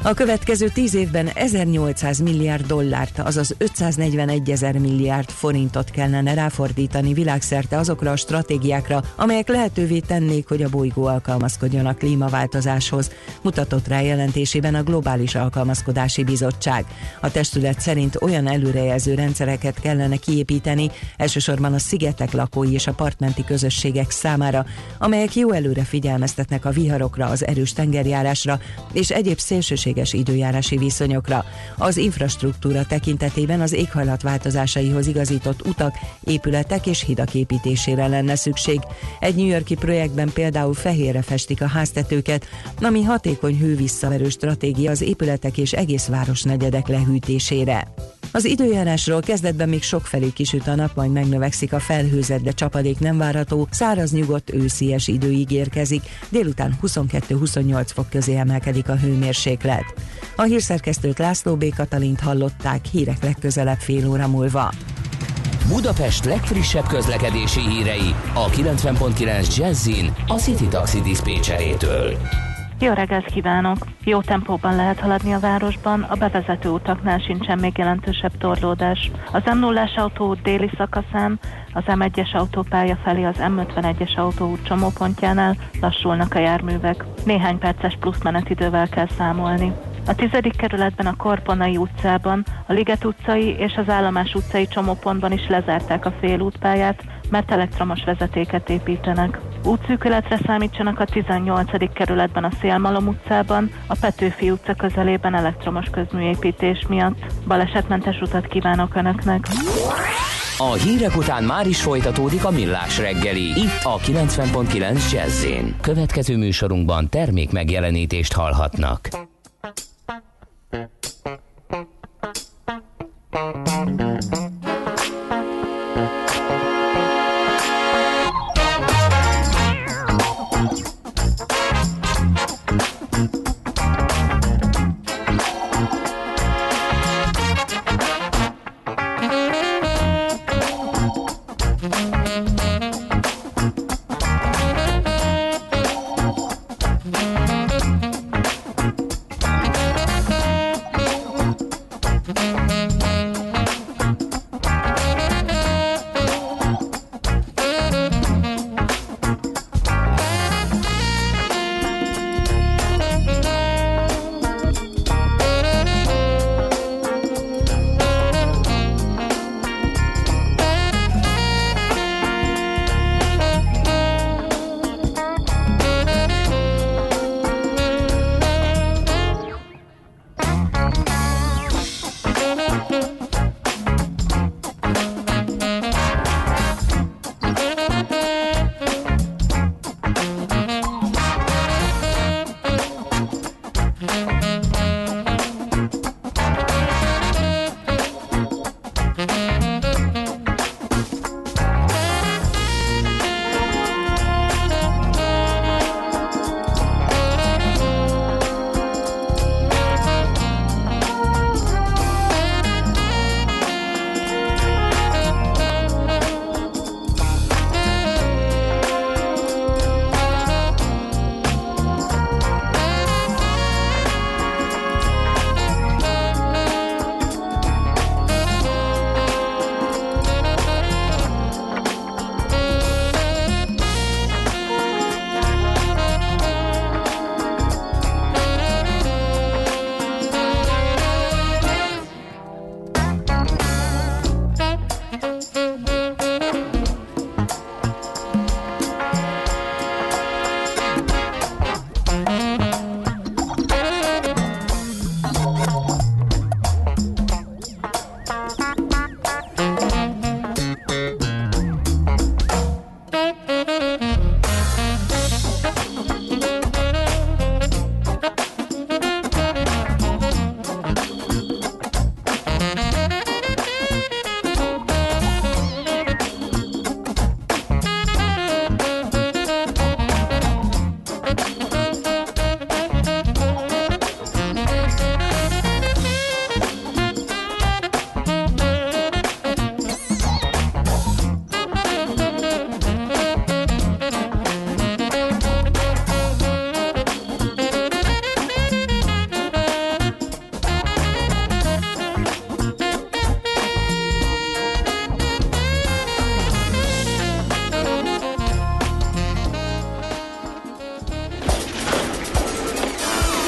A következő tíz évben ezernyolcszáz milliárd dollárt, azaz ötszáznegyvenegy ezer milliárd forintot kellene ráfordítani világszerte azokra a stratégiákra, amelyek lehetővé tennék, hogy a bolygó alkalmazkodjon a klímaváltozáshoz, mutatott rá jelentésében a Globális Alkalmazkodási Bizottság. A testület szerint olyan előrejelző rendszereket kellene kiépíteni, elsősorban a szigetek lakói és a partmenti közösségek számára, amelyek jó előre figyelmeztetnek a viharokra, az erős tengerjárásra és egyéb szélsőséges időjárási viszonyokra. Az infrastruktúra tekintetében az éghajlat változásaihoz igazított utak, épületek és hidak építésére lenne szükség. Egy New York-i projektben például fehérre festik a háztetőket, ami hatékony hővisszaverő stratégia az épületek és egész városnegyedek lehűtésére. Az időjárásról: kezdetben még sokfelé kisüt a nap, majd megnövekszik a felhőzet, de csapadék nem várható, száraz nyugodt őszies idő ígérkezik, délután huszonkettő-huszonnyolc fok közé emelkedik a hőmérséklet. A hírszerkesztőt, László B. Katalint hallották. Hírek legközelebb fél óra múlva. Budapest legfrissebb közlekedési hírei a kilencven egész kilenc Jazzin a City Taxi diszpécserétől. Jó reggelt kívánok! Jó tempóban lehet haladni a városban, a bevezető utaknál sincsen még jelentősebb torlódás. Az M nullás autóút déli szakaszán, az M egyes autópálya felé az M ötvenegyes autóút csomópontjánál lassulnak a járművek. Néhány perces plusz menetidővel kell számolni. A tizedik kerületben a Korponai utcában, a Liget utcai és az Állomás utcai csomópontban is lezárták a félútpályát, mert elektromos vezetéket építenek. Útszűkületre számítsanak a tizennyolcadik kerületben a Szélmalom utcában, a Petőfi utca közelében elektromos közműépítés miatt. Balesetmentes utat kívánok Önöknek! A hírek után már is folytatódik a Millás reggeli, itt a kilencven egész kilenc Jazzin. Következő műsorunkban termék megjelenítést hallhatnak.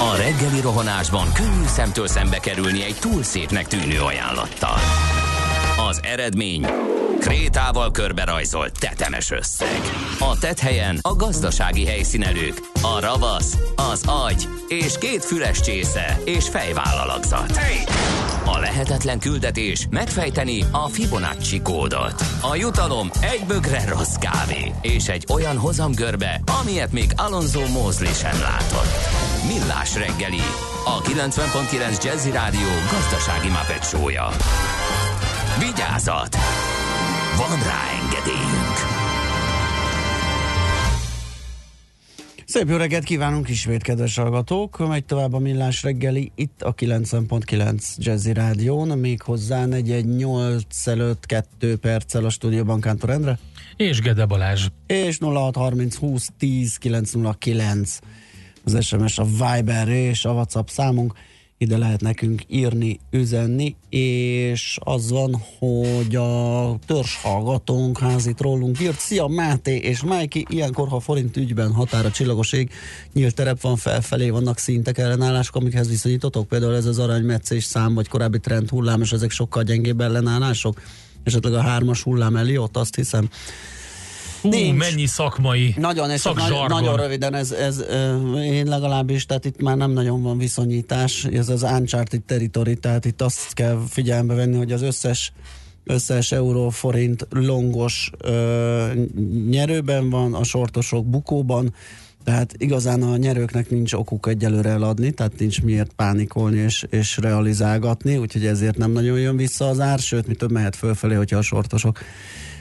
A reggeli rohanásban könnyű szemtől szembe kerülni egy túl szépnek tűnő ajánlattal. Az eredmény... krétával körberajzolt tetemes összeg. A tetthelyen a gazdasági helyszínelők, a ravasz, az agy és két füles csésze és fejvállalakzat. A lehetetlen küldetés megfejteni a Fibonacci kódot. A jutalom egy bögre rossz kávé és egy olyan hozamgörbe, amilyet még Alonso Mosley sem látott. Millás reggeli, a kilencven egész kilenc Jazzy Rádió gazdasági Mápet Show-ja. Vigyázat! Van rá engedélyünk. Szép jó reggelt kívánunk ismét, kedves hallgatók! Megy tovább a Millás reggeli, itt a kilencven egész kilenc Jazzy Rádión, méghozzá negyvennyolc előtt kettő perccel a stúdióban Kántor Endre. És Gede Balázs. És nulla hat harminc húsz tíz kilenc nulla kilenc az es em es, a Viber és a WhatsApp számunk. Ide lehet nekünk írni, üzenni, és az van, hogy a törzshallgatónk házi trollunk írt: szia Máté és Májki, ilyenkor, ha forint ügyben határa csillagos ég, nyílt terep van, felfelé vannak szintek, ellenállások, amikhez viszonyítotok, például ez az aranymetszés szám, vagy korábbi trend hullám, és ezek sokkal gyengébb ellenállások, esetleg a hármas hullám Eliott, azt hiszem. Hú, mennyi szakmai, nagyon, szakzsargon. Nagyon röviden, ez, ez én legalábbis, tehát itt már nem nagyon van viszonyítás, ez az uncharted territory, tehát itt azt kell figyelembe venni, hogy az összes, összes euró-forint longos ö, nyerőben van, a sortosok bukóban, tehát igazán a nyerőknek nincs okuk egyelőre eladni, tehát nincs miért pánikolni és, és realizálgatni, úgyhogy ezért nem nagyon jön vissza az ár, sőt, mi több, mehet fölfelé, hogyha a sortosok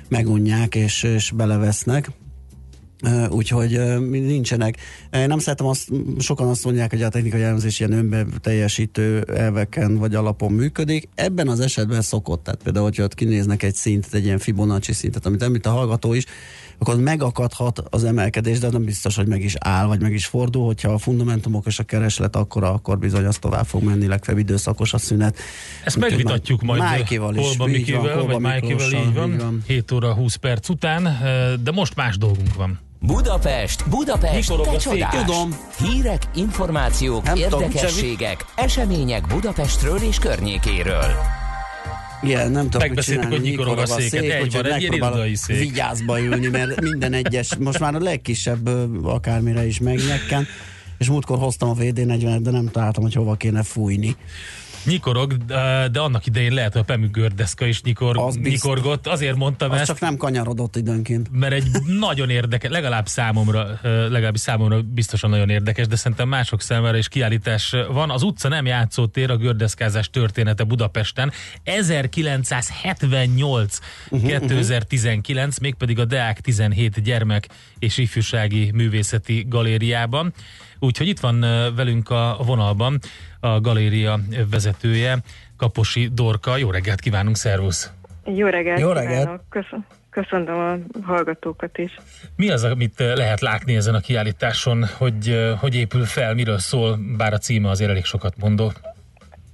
megunják és, és belevesznek, úgyhogy nincsenek. Én nem szeretem azt, sokan azt mondják, hogy a technikai elemzés ilyen önbeteljesítő elveken vagy alapon működik. Ebben az esetben szokott, tehát például, hogyha ott kinéznek egy szintet, egy ilyen Fibonacci szintet, amit említ a hallgató is, akkor megakadhat az emelkedés, de nem biztos, hogy meg is áll, vagy meg is fordul, hogyha a fundamentumok és a kereslet akkora, akkor bizony az tovább fog menni, legfeljebb időszakos a szünet. Ezt úgyhogy megvitatjuk majd Májkival is. Kolba Miklóssal, vagy Májkival, így van. Így van. hét óra húsz perc után, de most más dolgunk van. Budapest, Budapest, te csodás! Tudom. Hírek, információk, nem érdekességek, tudom, események Budapestről és környékéről. Igen, nem tudom, hogy csinálni, hogy nyikorog a széket, szék, egy van, egy irodai szék. Vigyázba ülni, mert minden egyes, most már a legkisebb akármire is megnyekken, és múltkor hoztam a vé dé negyvenet, de nem találtam, hogy hova kéne fújni. Nyikorog, de annak idején lehet, hogy a Pemű gördeszka is nyikorg, az nyikorgott, azért mondtam az ezt. Csak nem kanyarodott időnként. Mert egy nagyon érdekes, legalább számomra, legalábbis számomra biztosan nagyon érdekes, de szerintem mások számára is kiállítás van. Az utca nem játszótér, a gördeszkázás története Budapesten. ezerkilencszázhetvennyolc uh-huh, kétezer-tizenkilenc, uh-huh. Mégpedig a Deák tizenhét gyermek és ifjúsági művészeti galériában. Úgyhogy itt van velünk a vonalban a galéria vezetője, Kaposi Dorka. Jó reggelt kívánunk, szervusz! Jó reggelt, Jó reggelt. Köszön, köszönöm a hallgatókat is. Mi az, amit lehet látni ezen a kiállításon, hogy, hogy épül fel, miről szól, bár a címe azért elég sokat mondó?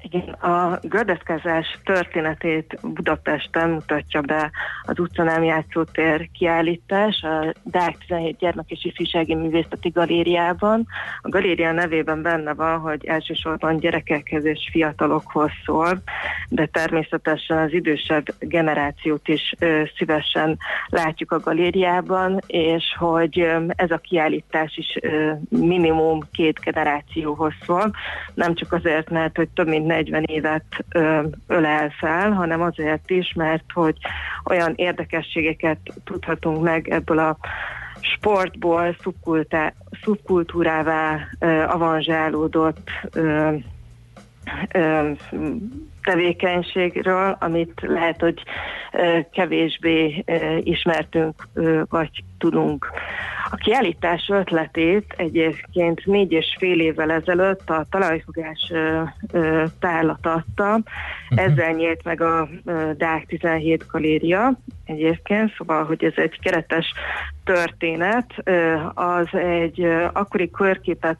Igen, a gördeszkázás történetét Budapesten mutatja be az utca nem játszótér kiállítás a Deák tizenhét gyermek és ifjúsági művészeti galériában. A galéria nevében benne van, hogy elsősorban gyerekekhez és fiatalokhoz szól, de természetesen az idősebb generációt is ö, szívesen látjuk a galériában, és hogy ö, ez a kiállítás is ö, minimum két generációhoz szól, nem csak azért, mert hogy több mint negyven évet ö, ölel fel, hanem azért is, mert hogy olyan érdekességeket tudhatunk meg ebből a sportból szubkultá, szubkultúrává ö, avanzsálódott ö, ö, tevékenységről, amit lehet, hogy ö, kevésbé ö, ismertünk, ö, vagy tudunk. A kiállítás ötletét egyébként négy és fél évvel ezelőtt a Talajfogás tárlat adta. Uh-huh. Ezzel nyílt meg a Deák tizenhét galéria egyébként, szóval, hogy ez egy keretes történet. Az egy akkori körképet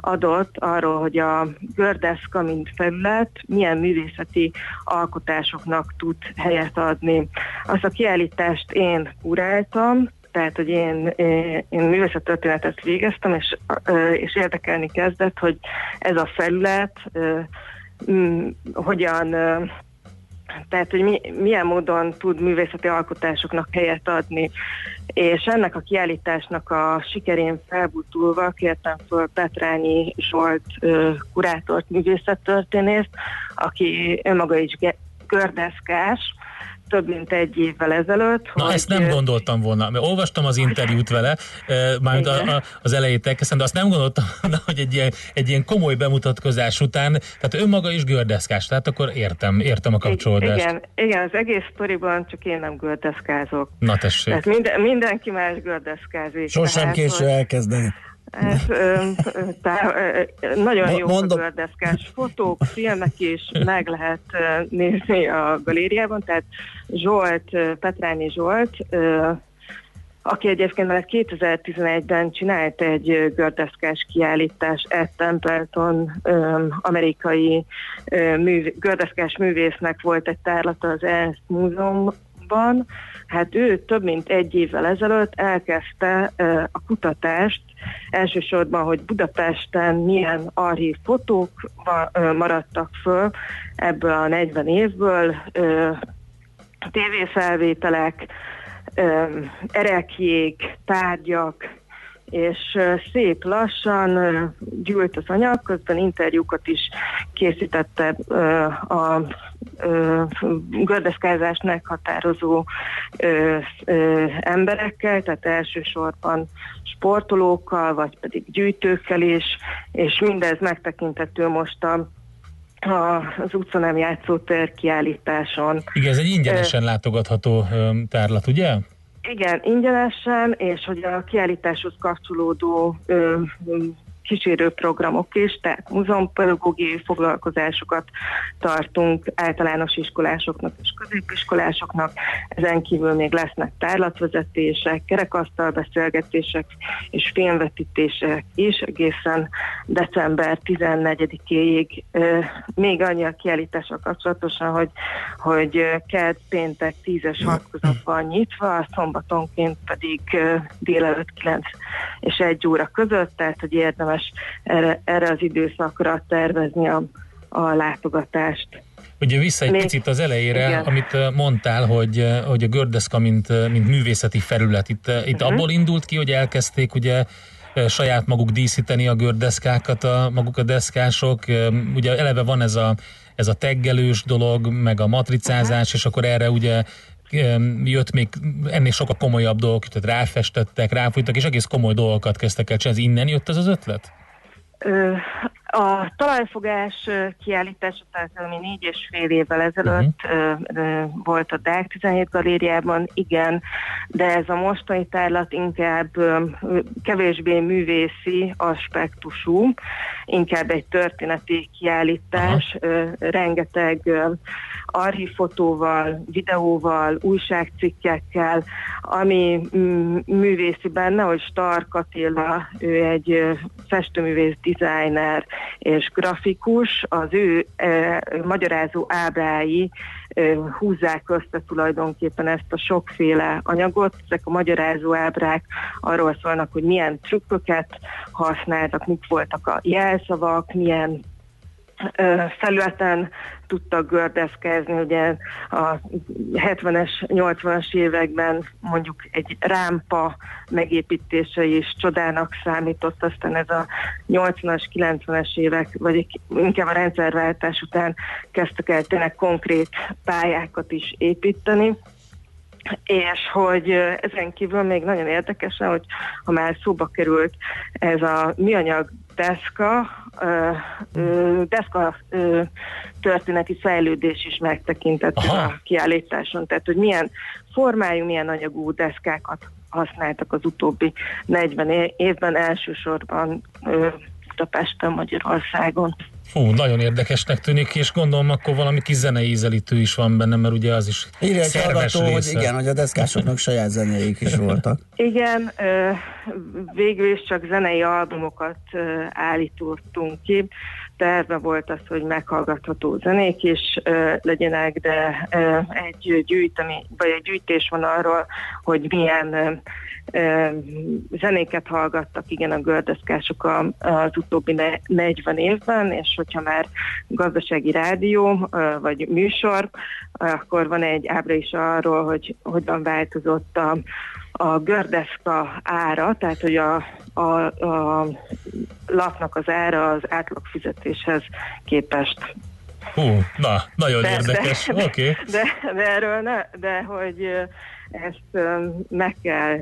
adott arról, hogy a gördeszka mint felület milyen művészeti alkotásoknak tud helyet adni. Azt a kiállítást én kuráltam, Tehát, hogy én, én művészettörténetet végeztem, és, és érdekelni kezdett, hogy ez a felület hogyan... Tehát, hogy mi, milyen módon tud művészeti alkotásoknak helyet adni. És ennek a kiállításnak a sikerén felbutulva kértem föl Petrányi Zsolt ö, kurátort, művészettörténészt, aki önmaga is ge- gördeszkás, több mint egy évvel ezelőtt. Na, ezt nem gondoltam volna, mert olvastam az interjút vele, mármint a, a, az elejét elkezdtem, de azt nem gondoltam, hogy egy ilyen, egy ilyen komoly bemutatkozás után, tehát önmaga is gördeszkás, tehát akkor értem, értem a kapcsolódást. Igen, igen, az egész sztoriban csak én nem gördeszkázok. Na tessék. Tehát minden, mindenki más gördeszkázik. Sosem késő elkezdeni. Ez, tehát, nagyon jó a gördeszkás fotók, filmek is meg lehet nézni a galériában, tehát Zsolt, Petrányi Zsolt, aki egyébként már kétezer-tizenegyben csinált egy gördeszkás kiállítás Ed Templeton amerikai műv, gördeszkás művésznek volt egy tárlata az e en es múzeumban. Hát ő több mint egy évvel ezelőtt elkezdte uh, a kutatást, elsősorban, hogy Budapesten milyen archív fotók ma, uh, maradtak föl ebből a negyven évből, uh, tévéfelvételek, uh, erekjék, tárgyak, és uh, szép lassan uh, gyűlt az anyag, közben interjúkat is készítette uh, a gördeszkázást meghatározó ö, ö, emberekkel, tehát elsősorban sportolókkal, vagy pedig gyűjtőkkel is, és mindez megtekintető most a, a, az utcán játszótér kiállításon. Igen, ez egy ingyenesen ö, látogatható ö, tárlat, ugye? Igen, ingyenesen, és hogy a kiállításhoz kapcsolódó ö, kísérő programok is, tehát múzeumpedagógiai foglalkozásokat tartunk általános iskolásoknak és középiskolásoknak, ezen kívül még lesznek tárlatvezetések, kerekasztalbeszélgetések és filmvetítések is, egészen december tizennegyedikéig még annyi a kiállítással kapcsolatosan, hogy, hogy kedd péntek tízes hatkozatban nyitva, szombatonként pedig délelőtt kilenc és egy óra között, tehát hogy érdemes Erre, erre az időszakra tervezni a, a látogatást. Ugye vissza egy Még, picit az elejére, igen. Amit mondtál, hogy, hogy a gördeszka mint, mint művészeti felület. Itt, itt uh-huh. abból indult ki, hogy elkezdték ugye saját maguk díszíteni a gördeszkákat, a, maguk a deszkások. Ugye eleve van ez a, ez a teggelős dolog, meg a matricázás, uh-huh. és akkor erre ugye jött még ennél sokkal komolyabb dolgok, tehát ráfestettek, ráfújtak, és egész komoly dolgokat kezdtek el csinálni. Innen jött ez az ötlet? A talajfogás kiállítás, ami négy és fél évvel ezelőtt uh-huh. volt a Deák tizenhét galériában, igen, de ez a mostani tárlat inkább kevésbé művészi aspektusú, inkább egy történeti kiállítás, uh-huh. rengeteg archív fotóval, videóval, újságcikkekkel, ami művészi benne, hogy Stark Attila, ő egy festőművész, designer és grafikus, az ő eh, magyarázó ábrái eh, húzzák össze tulajdonképpen ezt a sokféle anyagot. Ezek a magyarázó ábrák arról szólnak, hogy milyen trükköket használtak, mik voltak a jelszavak, milyen eh, felületen tudtak gördeszkázni. Ugye a hetvenes, nyolcvanas években mondjuk egy rámpa megépítése is csodának számított, aztán ez a nyolcvanas, kilencvenes évek, vagy inkább a rendszerváltás után kezdtek el tényleg konkrét pályákat is építeni, és hogy ezen kívül még nagyon érdekesen, hogy ha már szóba került ez a műanyag deszka, deszka történeti fejlődés is megtekintett a kiállításon, tehát hogy milyen formájú, milyen anyagú deszkákat használtak az utóbbi negyven évben, elsősorban Budapesten, Magyarországon. Hú, nagyon érdekesnek tűnik, és gondolom akkor valami kis zenei ízelítő is van benne, mert ugye az is írja szerves hallgató, része. Hogy igen, hogy a deszkásoknak saját zenéik is voltak. Igen, ö- végül is csak zenei albumokat állítottunk ki. Terve volt az, hogy meghallgatható zenék is legyenek, de egy gyűjteni, vagy egy gyűjtés van arról, hogy milyen zenéket hallgattak, igen, a gördeszkások az utóbbi negyven évben, és hogyha már gazdasági rádió vagy műsor, akkor van egy ábra is arról, hogy hogyan változott a, a gördeszka ára, tehát hogy a, a, a lapnak az ára az átlagfizetéshez képest. Hú, na, nagyon de, érdekes. De, okay. de, de, de erről ne, de hogy ezt meg kell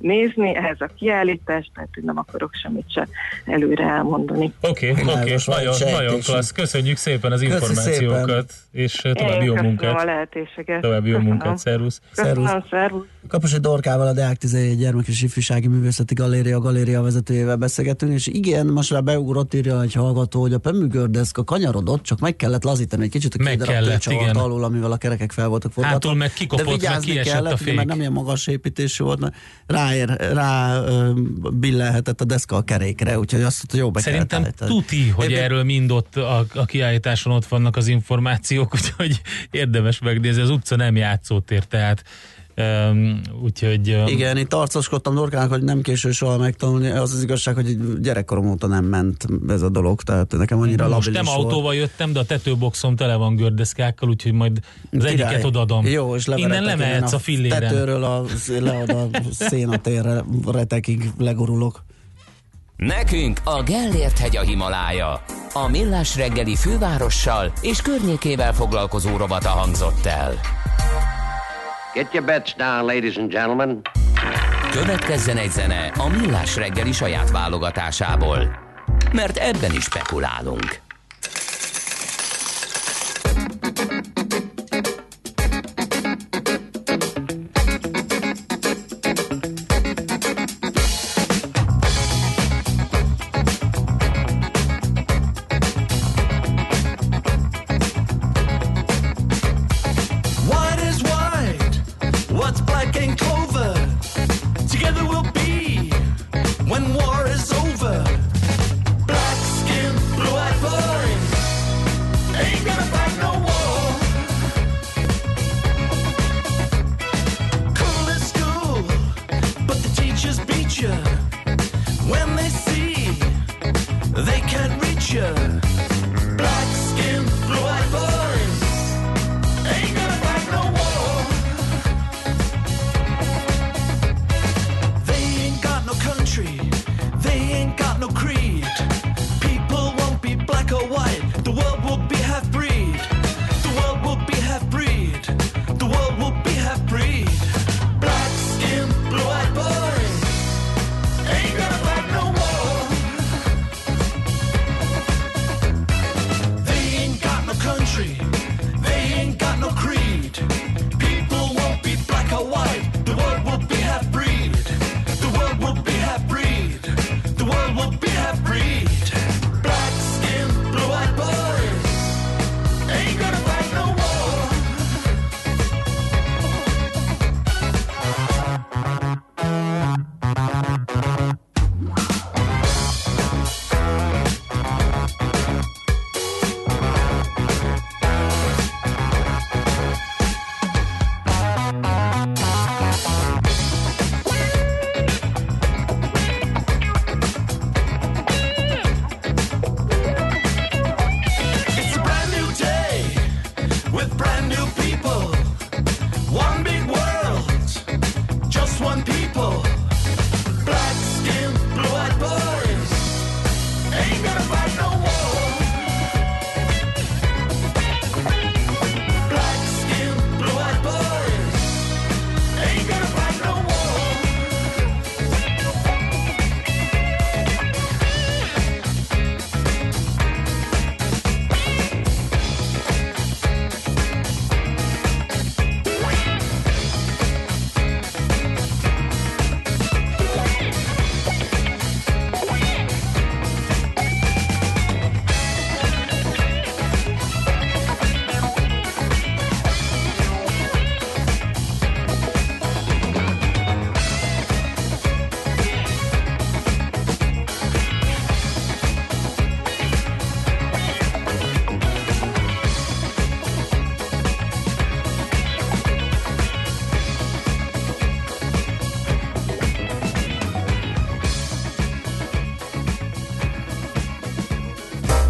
nézni, ehhez a kiállítás, tehát nem akarok semmit se előre elmondani. Oké, okay, okay, nagyon, nagyon klassz. Köszönjük szépen az Köszi információkat, szépen. És további jó munkát. a lehetőséget. További jó munkát, szervusz. Köszönöm, szervusz. Kaposi Dorkával, a Deák tizenhét Gyermek és Ifjúsági Művészeti Galéria galéria vezetőjével beszélgetünk, és igen, most már beugrott, írja egy hallgató, hogy a pöműgördeszka kanyarodott, csak meg kellett lazítani egy kicsit, a két darab lecsavart alul, amivel a kerekek fel voltak foglaltak. Hátul meg kikopott, meg kiesett a fék. Mert nem ilyen magas építésű volt, ráér, rá ö, billenhetett a deszka a kerékre, úgyhogy azt mondta, jó be kellett állítani. Szerintem tuti, hogy Én erről mind ott a, a kiállításon ott vannak az információk, úgyhogy érdemes megnézni, az utca nem játszótér, tehát Um, úgyhogy, um... igen, itt arcoskodtam Dorkának, hogy nem késő soha megtanulni, az az igazság, hogy gyerekkorom óta nem ment ez a dolog, tehát nekem annyira labilis volt. Most nem autóval jöttem, de a tetőboxom tele van gördeszkákkal, úgyhogy majd az Király. egyiket odaadom. Jó, és innen lemehetsz a filléren. Tetőről a, lead a szénatérre retekig legurulok. Nekünk a Gellért hegy a Himalája. A Millás reggeli fővárossal és környékével foglalkozó rovata hangzott el. Get your bets down, ladies and gentlemen. Következzen egy zene a Millás reggeli saját válogatásából, mert ebben is spekulálunk.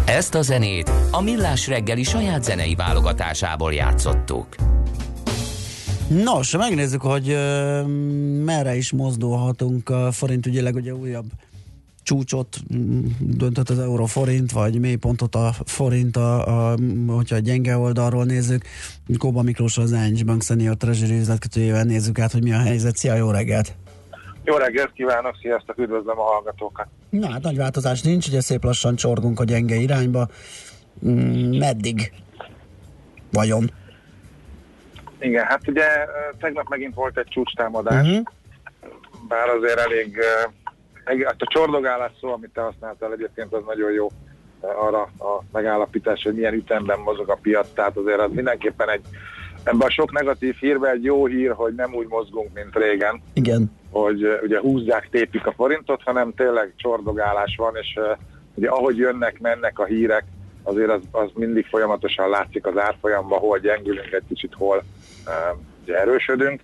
Ezt a zenét a Millás reggeli saját zenei válogatásából játszottuk. Nos, megnézzük, hogy uh, merre is mozdulhatunk. A forint ügyileg ugye újabb csúcsot döntött az euróforint, vagy mélypontot a forint, a, a, hogyha a gyenge oldalról nézzük. Kolba Miklós, az i en gé Bank Senior Treasury üzletkötőjével nézzük át, hogy mi a helyzet. Szia, jó reggelt! Jó reggelt kívánok, sziasztok, üdvözlöm a hallgatókat! Na hát nagy változás nincs, ugye szép lassan csorgunk a gyenge irányba. Mm, meddig? Vajon? Igen, hát ugye tegnap megint volt egy csúcstámadás, uh-huh. bár azért elég... A csordogálás szó, amit te használtál egyébként, az nagyon jó arra a megállapítás, hogy milyen ütemben mozog a piac, tehát azért az mindenképpen egy, ebben a sok negatív hírben egy jó hír, hogy nem úgy mozgunk, mint régen. Igen. Hogy ugye húzzák, tépik a forintot, hanem tényleg csordogálás van, és ugye ahogy jönnek, mennek a hírek, azért az, az mindig folyamatosan látszik az árfolyamban, hol gyengülünk egy kicsit, hol ugye erősödünk.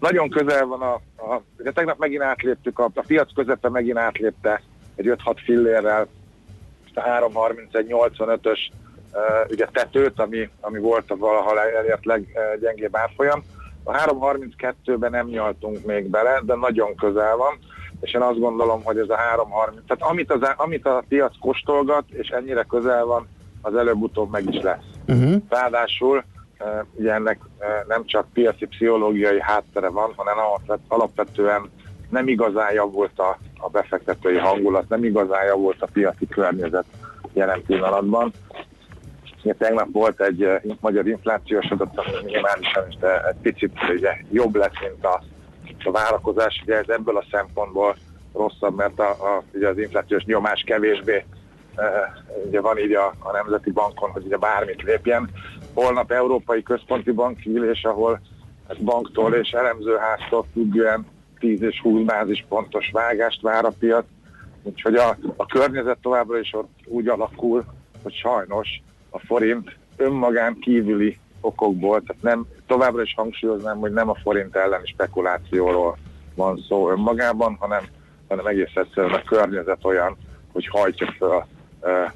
Nagyon közel van a, a ugye tegnap megint átléptük, a, a piac közepe megint átlépte egy öt-hat fillérrel a három harmincegy nyolcvanötös uh, ugye tetőt, ami, ami volt a valaha elért leggyengébb árfolyam. A három harminckettőben nem nyaltunk még bele, de nagyon közel van, és én azt gondolom, hogy ez a három harminc, tehát amit, az, amit a piac kóstolgat, és ennyire közel van, az előbb-utóbb meg is lesz. Uh-huh. Ráadásul Uh, ugye ennek uh, nem csak piaci pszichológiai háttere van, hanem alapvetően nem igazán javult a, a befektetői hangulat, nem igazán javult a piaci környezet jelen pillanatban. Ugye tegnap volt egy uh, magyar inflációs adat, ami minimálisan is egy picit ugye, jobb lett, mint a, a várakozás. Ugye ez ebből a szempontból rosszabb, mert a, a, ugye az inflációs nyomás kevésbé Uh, ugye van így a, a Nemzeti Bankon, hogy ugye bármit lépjen. Holnap Európai Központi Bank ülés, ahol ez banktól és elemzőháztól függően tíz és húsz bázis pontos vágást vár a piac, úgyhogy a, a környezet továbbra is ott úgy alakul, hogy sajnos a forint önmagán kívüli okokból, tehát nem, továbbra is hangsúlyoznám, hogy nem a forint elleni spekulációról van szó önmagában, hanem, hanem egész egyszerűen a környezet olyan, hogy hajtja fel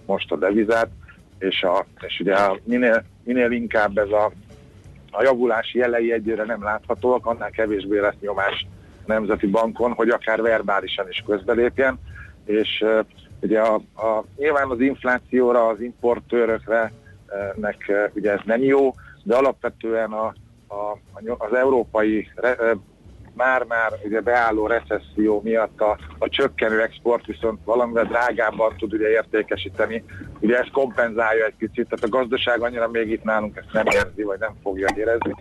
most a devizát, és, a, és ugye a, minél, minél inkább ez a, a javulási jelei egyre nem láthatóak, annál kevésbé lesz nyomás Nemzeti Bankon, hogy akár verbálisan is közbelépjen, és uh, ugye a, a, nyilván az inflációra, az importőrökre uh, nek, uh, ugye ez nem jó, de alapvetően a, a, az európai re, uh, már-már ugye beálló recesszió miatt a, a csökkenő export viszont valamivel drágábban tud ugye értékesíteni. Ugye ez kompenzálja egy kicsit, tehát a gazdaság annyira még itt nálunk ezt nem érzi, vagy nem fogja érezni,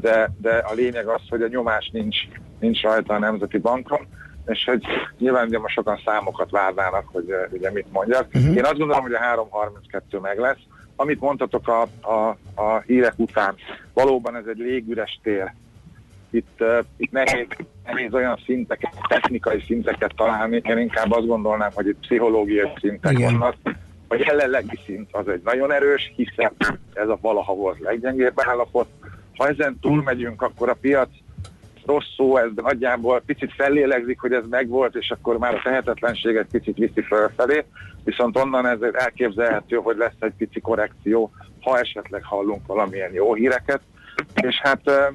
de, de a lényeg az, hogy a nyomás nincs, nincs rajta a Nemzeti Bankon, és hogy nyilván ugye most sokan számokat várnának, hogy ugye mit mondjak. Uh-huh. Én azt gondolom, hogy a három harminckettő meg lesz. Amit mondtatok a, a, a hírek után, valóban ez egy légüres tér. Itt, uh, itt nehéz, nehéz olyan szinteket, technikai szinteket találni, én inkább azt gondolnám, hogy itt pszichológiai szintek igen. vannak. A jelenlegi szint az egy nagyon erős, hiszen ez a valaha volt leggyengébb állapot. Ha ezen túlmegyünk, akkor a piac rossz szó, ez nagyjából picit fellélegzik, hogy ez megvolt, és akkor már a tehetetlenség egy picit viszi felfelé, viszont onnan ez elképzelhető, hogy lesz egy pici korrekció, ha esetleg hallunk valamilyen jó híreket, és hát... Uh,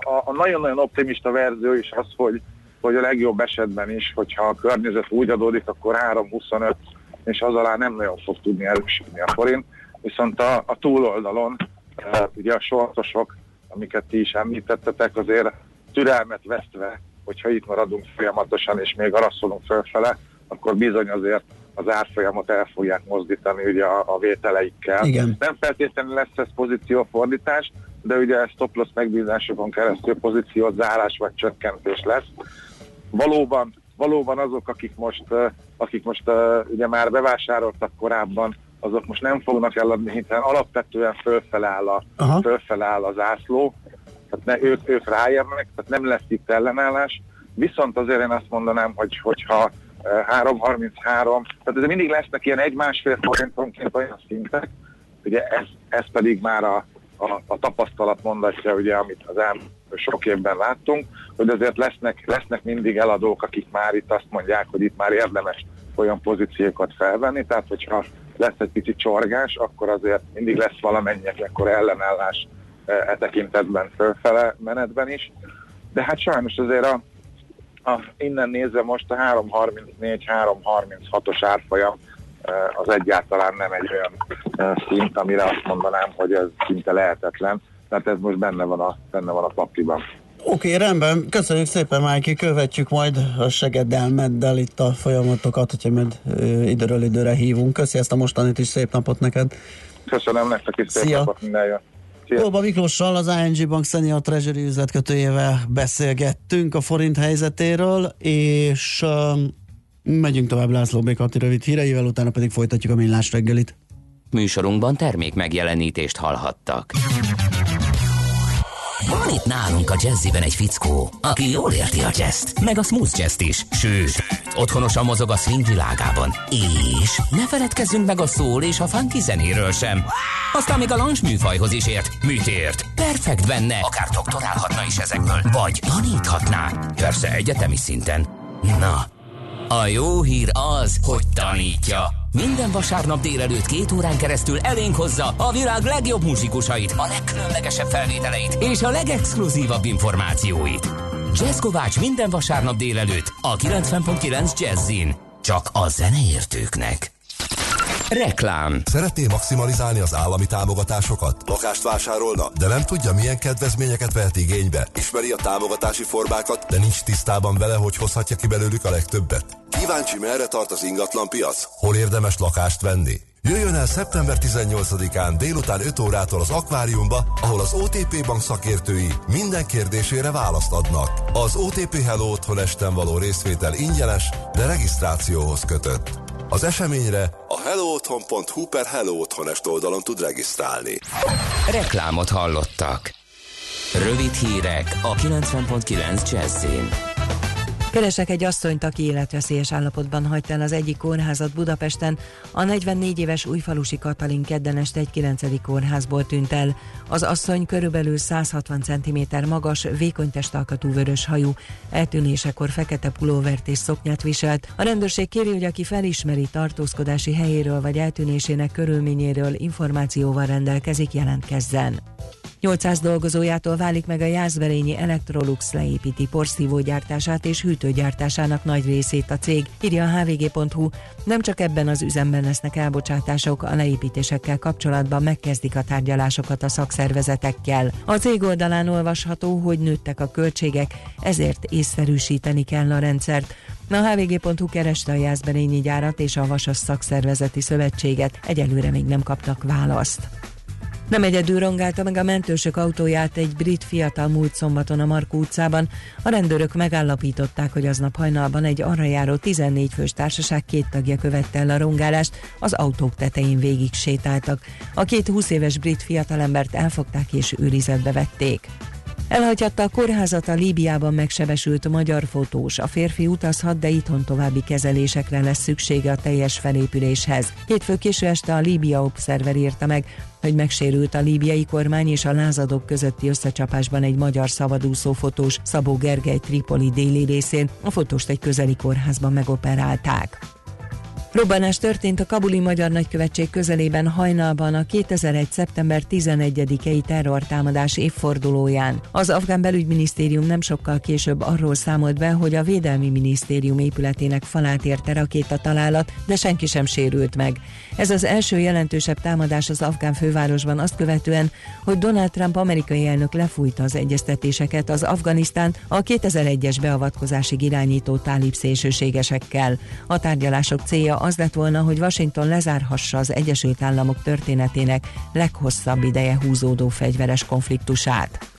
A, a nagyon-nagyon optimista verzió is az, hogy, hogy a legjobb esetben is, hogyha a környezet úgy adódik, akkor három huszonöt, és az alá nem nagyon fog tudni erősödni a forint. Viszont a, a túloldalon, ugye a sortosok, amiket ti is említettetek, azért türelmet vesztve, hogyha itt maradunk folyamatosan, és még arasszolunk fölfele, akkor bizony azért az árfolyamot el fogják mozdítani ugye a, a vételeikkel. Igen. Nem feltétlenül lesz ez pozíciófordítás, de ugye ez stop loss megbízásokon keresztül pozíciót, zárás vagy csökkentés lesz. Valóban, valóban azok, akik most, akik most ugye már bevásároltak korábban, azok most nem fognak eladni, hiszen alapvetően fölfeláll, a, fölfeláll az ászló, tehát ne, ők, ők ráérnek, tehát nem lesz itt ellenállás. Viszont azért én azt mondanám, hogy, hogyha három harminchárom, tehát ez mindig lesznek ilyen egy-másfél forintonként olyan szintek, ugye ez, ez pedig már a A, a tapasztalat mondatja, ugye, amit az elmúlt sok évben láttunk, hogy azért lesznek, lesznek mindig eladók, akik már itt azt mondják, hogy itt már érdemes olyan pozíciókat felvenni, tehát hogyha lesz egy pici csorgás, akkor azért mindig lesz valamennyi ekkor ellenállás e tekintetben fölfele menetben is. De hát sajnos azért a, a, innen nézve most a három harmincnégy három harminchatos árfolyam az egyáltalán nem egy olyan szint, amire azt mondanám, hogy ez szinte lehetetlen. Tehát ez most benne van a, benne van a papírban. Oké, okay, rendben. Köszönjük szépen, Májki. Követjük majd a segedelmeddel itt a folyamatokat, hogyha majd időről időre hívunk. Köszi ezt a mostanit is, szép napot neked. Köszönöm nektek is, szép Szia. Napot minden jön. Kolba Miklóssal, az I N G Bank Senior Treasury üzletkötőjével beszélgettünk a forint helyzetéről, és um, megyünk tovább László B. Kati rövid híreivel, utána pedig folytatjuk a millás reggelit. Műsorunkban termék megjelenítést hallhattak. Van itt nálunk a jazziben egy fickó, aki jól érti a jazzt, meg a smooth jazzt is, sőt, otthonosan mozog a swing világában. És ne feledkezzünk meg a soul és a funky zenéről sem. Aztán még a lounge műfajhoz is ért, műtért. Perfekt benne, akár doktorálhatna is ezekből, vagy taníthatná, persze egyetemi szinten. Na, a jó hír az, hogy tanítja. Minden vasárnap délelőtt két órán keresztül elénk hozza a világ legjobb muzsikusait, a legkülönlegesebb felvételeit és a legexkluzívabb információit. Jazz Kovács minden vasárnap délelőtt a kilencven pont kilenc Jazzin. Csak a zeneértőknek. Reklám. Szeretné maximalizálni az állami támogatásokat? Lakást vásárolna, de nem tudja, milyen kedvezményeket vehet igénybe? Ismeri a támogatási formákat, de nincs tisztában vele, hogy hozhatja ki belőlük a legtöbbet? Kíváncsi, merre tart az ingatlanpiac? Hol érdemes lakást venni? Jöjjön el szeptember tizennyolcadikán délután öt órától az akváriumba, ahol az o té pé Bank szakértői minden kérdésére választ adnak. Az o té pé Hello Otthon esten való részvétel ingyenes, de regisztrációhoz kötött. Az eseményre a hellootthon.hu per hellootthonest oldalon tud regisztrálni. Reklámot hallottak. Rövid hírek a kilencven pont kilenc Jazzin. Keresek egy asszonyt, aki életveszélyes állapotban hagyta el az egyik kórházat Budapesten. A negyvennégy éves újfalusi Katalin kedden este egy kilencedik kórházból tűnt el. Az asszony körülbelül száz hatvan centiméter magas, vékony testalkatú vörös hajú. Eltűnésekor fekete pulóvert és szoknyát viselt. A rendőrség kéri, hogy aki felismeri tartózkodási helyéről vagy eltűnésének körülményéről információval rendelkezik, jelentkezzen. nyolcszáz dolgozójától válik meg a jászberényi Electrolux, leépíti porszívógyártását és hűtőgyártásának nagy részét a cég, írja a hvg.hu. Nem csak ebben az üzemben lesznek elbocsátások, a leépítésekkel kapcsolatban megkezdik a tárgyalásokat a szakszervezetekkel. A cég oldalán olvasható, hogy nőttek a költségek, ezért észszerűsíteni kell a rendszert. A hvg.hu kereste a jászberényi gyárat és a Vasas Szakszervezeti Szövetséget, egyelőre még nem kaptak választ. Nem egyedül rongálta meg a mentősök autóját egy brit fiatal múlt szombaton a Markó utcában. A rendőrök megállapították, hogy aznap hajnalban egy arra járó tizennégy fős társaság két tagja követte el a rongálást, az autók tetején végig sétáltak. A két húsz éves brit fiatalembert elfogták és őrizetbe vették. Elhagyhatta a kórházat a Líbiában megsebesült magyar fotós. A férfi utazhat, de itthon további kezelésekre lesz szüksége a teljes felépüléshez. Hétfő késő este a Líbia Observer írta meg, hogy megsérült a líbiai kormány és a lázadók közötti összecsapásban egy magyar szabadúszó fotós, Szabó Gergely Tripoli déli részén. A fotóst egy közeli kórházban megoperálták. Robbanás történt a kabuli magyar nagykövetség közelében hajnalban a kétezer-egy szeptember tizenegyedikei terrortámadás évfordulóján. Az afgán belügyminisztérium nem sokkal később arról számolt be, hogy a Védelmi Minisztérium épületének falát érte rakétatalálat, de senki sem sérült meg. Ez az első jelentősebb támadás az afgán fővárosban azt követően, hogy Donald Trump amerikai elnök lefújta az egyeztetéseket az Afganisztán a kétezer-egyes beavatkozásig irányító tálib szélsőségesekkel. A tárgyalások célja az lett volna, hogy Washington lezárhassa az Egyesült Államok történetének leghosszabb ideje húzódó fegyveres konfliktusát.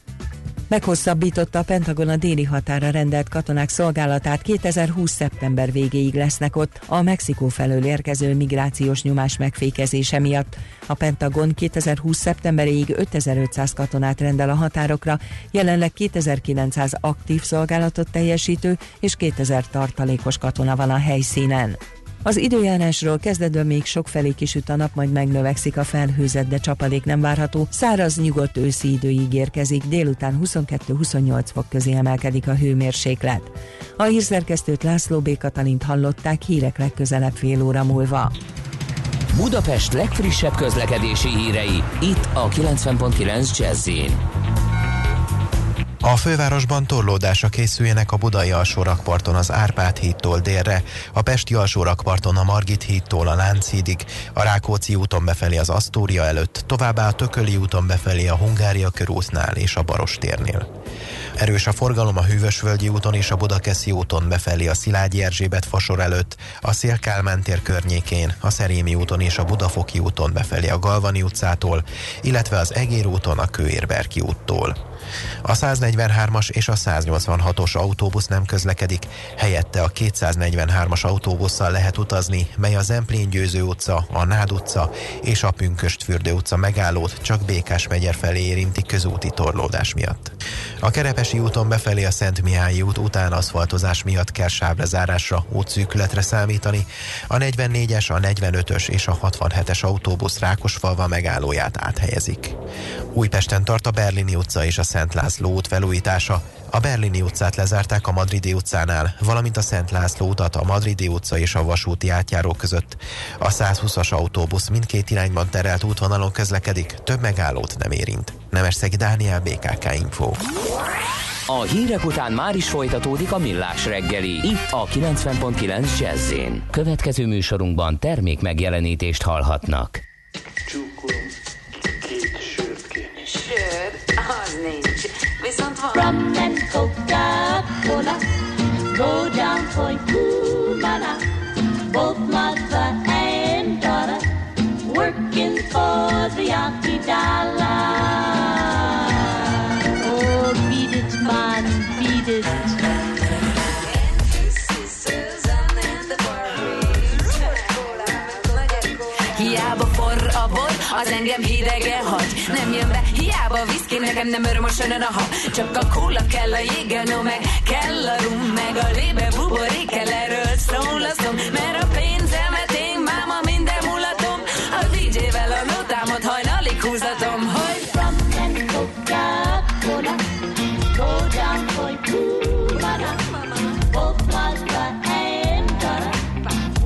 Meghosszabbította a Pentagon a déli határa rendelt katonák szolgálatát, kétezer-húsz szeptember végéig lesznek ott a Mexikó felől érkező migrációs nyomás megfékezése miatt. A Pentagon kétezer-húsz szeptemberéig ötezer-ötszáz katonát rendel a határokra, jelenleg kétezer-kilencszáz aktív szolgálatot teljesítő és kétezer tartalékos katona van a helyszínen. Az időjárásról kezdetben még sokfelé kisüt a nap, majd megnövekszik a felhőzet, de csapadék nem várható. Száraz, nyugodt őszi idő ígérkezik, délután huszonkettő-huszonnyolc fok közé emelkedik a hőmérséklet. A hírszerkesztőt László B. Katalint hallották, hírek legközelebb fél óra múlva. Budapest legfrissebb közlekedési hírei, itt a kilencven egész kilenc Jazzin. A fővárosban torlódásra készüljenek a budai alsórakparton az Árpád hídtól délre, a pesti alsórakparton a Margit hídtól a Lánchídig, a Rákóczi úton befelé az Asztória előtt, továbbá a Tököli úton befelé a Hungária körútnál és a Barostérnél. Erős a forgalom a Hűvösvölgyi úton és a Budakeszi úton befelé a Szilágyi Erzsébet fasor előtt, a Széll-Kálmán tér környékén, a Szerémi úton és a Budafoki úton befelé a Galvani utcától, illetve az Egér úton a Kőér-Berki úttól. A száznegyvenhármas és a száznyolcvanhatos autóbusz nem közlekedik, helyette a kétszáznegyvenhármas autóbusszal lehet utazni, mely a Zemplén-Győző utca, a Nád utca és a Pünkösdfürdő utca megállót csak Békás-megyer felé érinti közúti torlódás miatt. A Kerepesi úton befelé a Szent Mihályi út után aszfaltozás miatt kell sávrezárásra, útszűkületre számítani, a negyvennégyes, a negyvenötös és a hatvanhetes autóbusz Rákosfalva megállóját áthelyezik. Újpesten tart a Berlini utca és a Szent László út felújítása. A Berlini utcát lezárták a Madridi utcánál, valamint a Szent László utat a Madridi utca és a vasúti átjáró között. A százhúszas autóbusz mindkét irányban terelt útvonalon közlekedik, több megállót nem érint. Nemesszegi Dániel, bé ká ká Info. A hírek után már is folytatódik a Millás reggeli, itt a kilencven egész kilenc Jazzin. Következő műsorunkban termék megjelenítést hallhatnak. Csúkolom, két sört kéne. Sör? Az nincs. Viszont van. Rum and Coca-Cola, go down for Cubana, both mother and daughter, working for the Yankee dollar. Man, beat it. And his sisters and then the boys. Hiába forr a bor, az engem hidegre hagy. Nem jön be, hiába a viszki, nekem nem öröm a sörön a hab. Csak a kóla kell, a jéggel, no, meg kell a rum, meg a lébe buborék kell, erről szól a szom. Mert a pénzemet én, máma, minden mulatom, a dé jével a notámat hajnalig húzatom, hogy from and Coca-Cola. Go down for you, mama, both mother and daughter,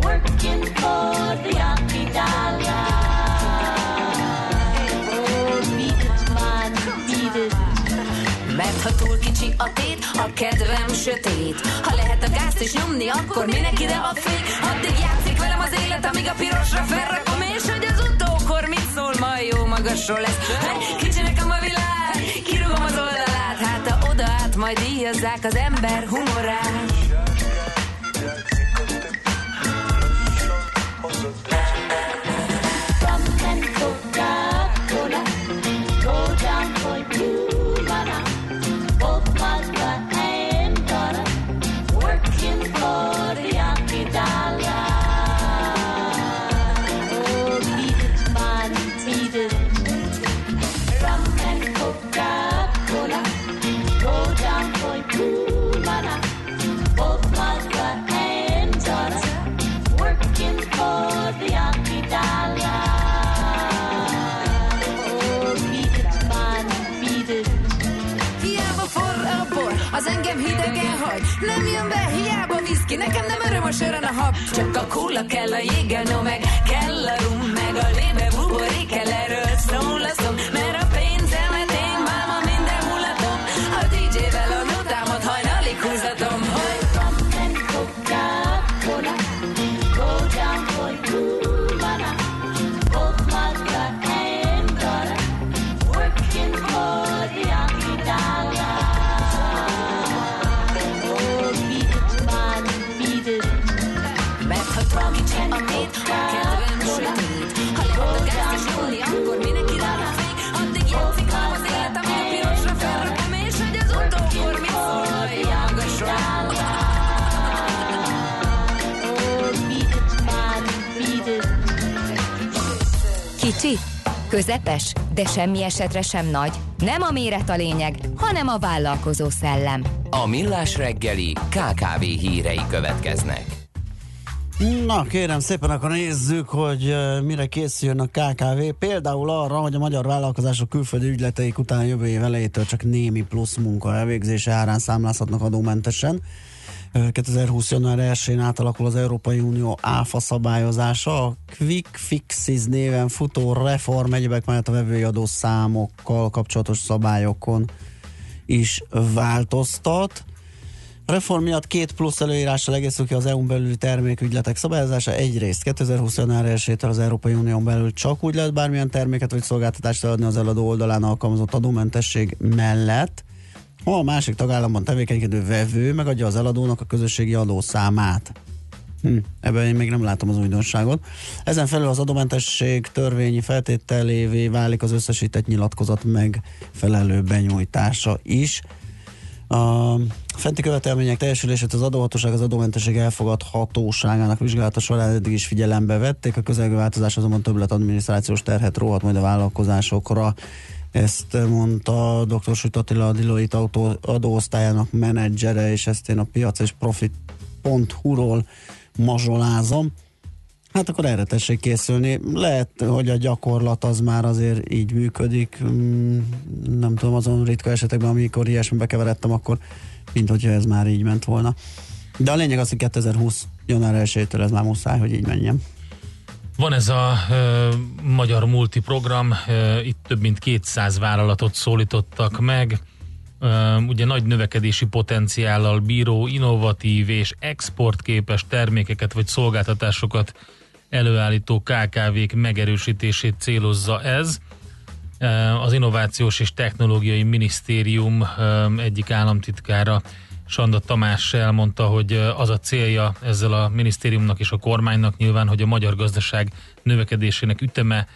working for the Yankee dollar. Oh, beat it, man, beat it. Mert ha túl kicsi a tét, a kedvem sötét. Ha lehet a gázt is nyomni, akkor minek ide a fék? Addig játszik velem az élet, amíg a pirosra felrakom, és hogy az utókor mit szól, majd jó magasról lesz. Kicsinek a ma világ, kirúgom az oldalát, hát a odaát majd díjazzák az ember humorát. Az engem hidegen hagy, nem jön be, hiába viszki, nekem nem öröm a sörön a hab. Csak a kóla kell, a jéggel, no, meg kell a rum, meg a lébe buborék kell, erről szól a szom. Mert a pénzemet én, máma, minden mulatom, a dé jével a notámat hajnalig húzatom, hogy from and Coca-Cola, go down for Cubana, both mother and daughter, working for the Yankee dollar. A tét, a kedvem sötét. Ha lehet a gázt is nyomni, akkor mindenki rá a fék. Addig játszik már az élet, ami a pirosra felrakom, és hogy az utókor mit szól, hogy járgasra. Kicsi, közepes, de semmi esetre sem nagy. Nem a méret a lényeg, hanem a vállalkozó szellem. A Millás reggeli ká ká vé hírei következnek. Na kérem szépen, akkor nézzük, hogy mire készüljön a ká ká vé. Például arra, hogy a magyar vállalkozások külföldi ügyleteik után jövő év elejétől csak némi plusz munka elvégzése árán számlázhatnak adómentesen. kétezer-húsz. január elsején átalakul az Európai Unió áfa szabályozása. A Quick Fixes néven futó reform egyebek mellett a vevői adószámokkal kapcsolatos szabályokon is változtat. A reform miatt két plusz előírással egészül ki az é unión belüli termékügyletek szabályozása. Egyrészt kétezer-húsz. január elsejétől az Európai Unión belül csak úgy lehet bármilyen terméket vagy szolgáltatást eladni az eladó oldalán alkalmazott adómentesség mellett, ha a másik tagállamban tevékenykedő vevő megadja az eladónak a közösségi adószámát. Hm, ebben én még nem látom az újdonságot. Ezen felül az adómentesség törvényi feltételévé válik az összesített nyilatkozat megfelelő benyújtása is. A fenti követelmények teljesülését az adóhatóság az adómentesség elfogadhatóságának vizsgálata során eddig is figyelembe vették, a közelgő változás azonban többlet adminisztrációs terhet róhat majd a vállalkozásokra. Ezt mondta dr. Süt Attila, a Deloitte adóosztályának menedzsere, és ezt én a piac és profit pont hu-ról mazsolázom. Hát akkor erre tessék készülni. Lehet, hogy a gyakorlat az már azért így működik. Nem tudom, azon ritka esetekben, amikor ilyesmibe keveredtem, akkor mint hogyha ez már így ment volna. De a lényeg az, hogy kétezer-húsz. január elsejétől ez már muszáj, hogy így menjen. Van ez a ö, Magyar Multi program, ö, itt több mint kétszáz vállalatot szólítottak meg. Ö, ugye nagy növekedési potenciállal bíró, innovatív és exportképes termékeket vagy szolgáltatásokat előállító ká ká vék megerősítését célozza ez. Ö, az Innovációs és Technológiai Minisztérium ö, egyik államtitkára, Sanda Tamás elmondta, hogy az a célja ezzel a minisztériumnak és a kormánynak nyilván, hogy a magyar gazdaság növekedésének üteme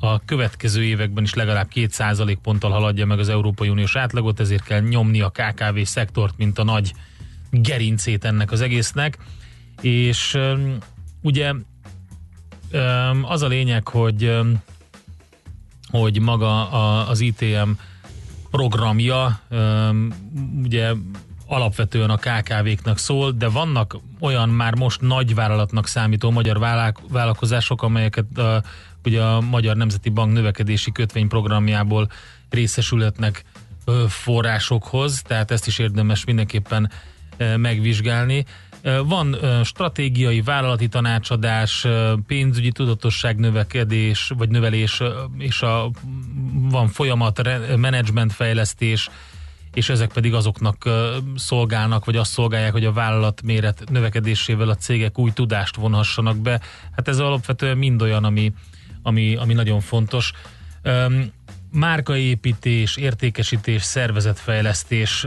a következő években is legalább két százalék ponttal haladja meg az Európai Uniós átlagot, ezért kell nyomni a ká ká vé szektort, mint a nagy gerincét ennek az egésznek. És ugye az a lényeg, hogy, hogy maga az i té em programja ugye alapvetően a ká ká véknak szól, de vannak olyan már most nagyvállalatnak számító magyar vállalkozások, amelyeket a, ugye a Magyar Nemzeti Bank növekedési kötvényprogramjából részesülhetnek forrásokhoz, tehát ezt is érdemes mindenképpen megvizsgálni. Van stratégiai vállalati tanácsadás, pénzügyi tudatosság növekedés, vagy növelés, és a, van folyamat, menedzsmentfejlesztés, és ezek pedig azoknak szolgálnak, vagy azt szolgálják, hogy a vállalat méret növekedésével a cégek új tudást vonhassanak be. Hát ez alapvetően mind olyan, ami, ami, ami nagyon fontos. Márkaépítés, értékesítés, szervezetfejlesztés.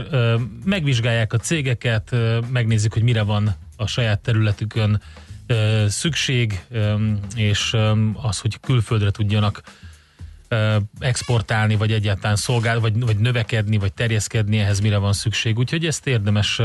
Megvizsgálják a cégeket, megnézzük, hogy mire van a saját területükön szükség, és az, hogy külföldre tudjanak exportálni, vagy egyáltalán szolgálni, vagy, vagy növekedni, vagy terjeszkedni, ehhez mire van szükség. Úgyhogy ezt érdemes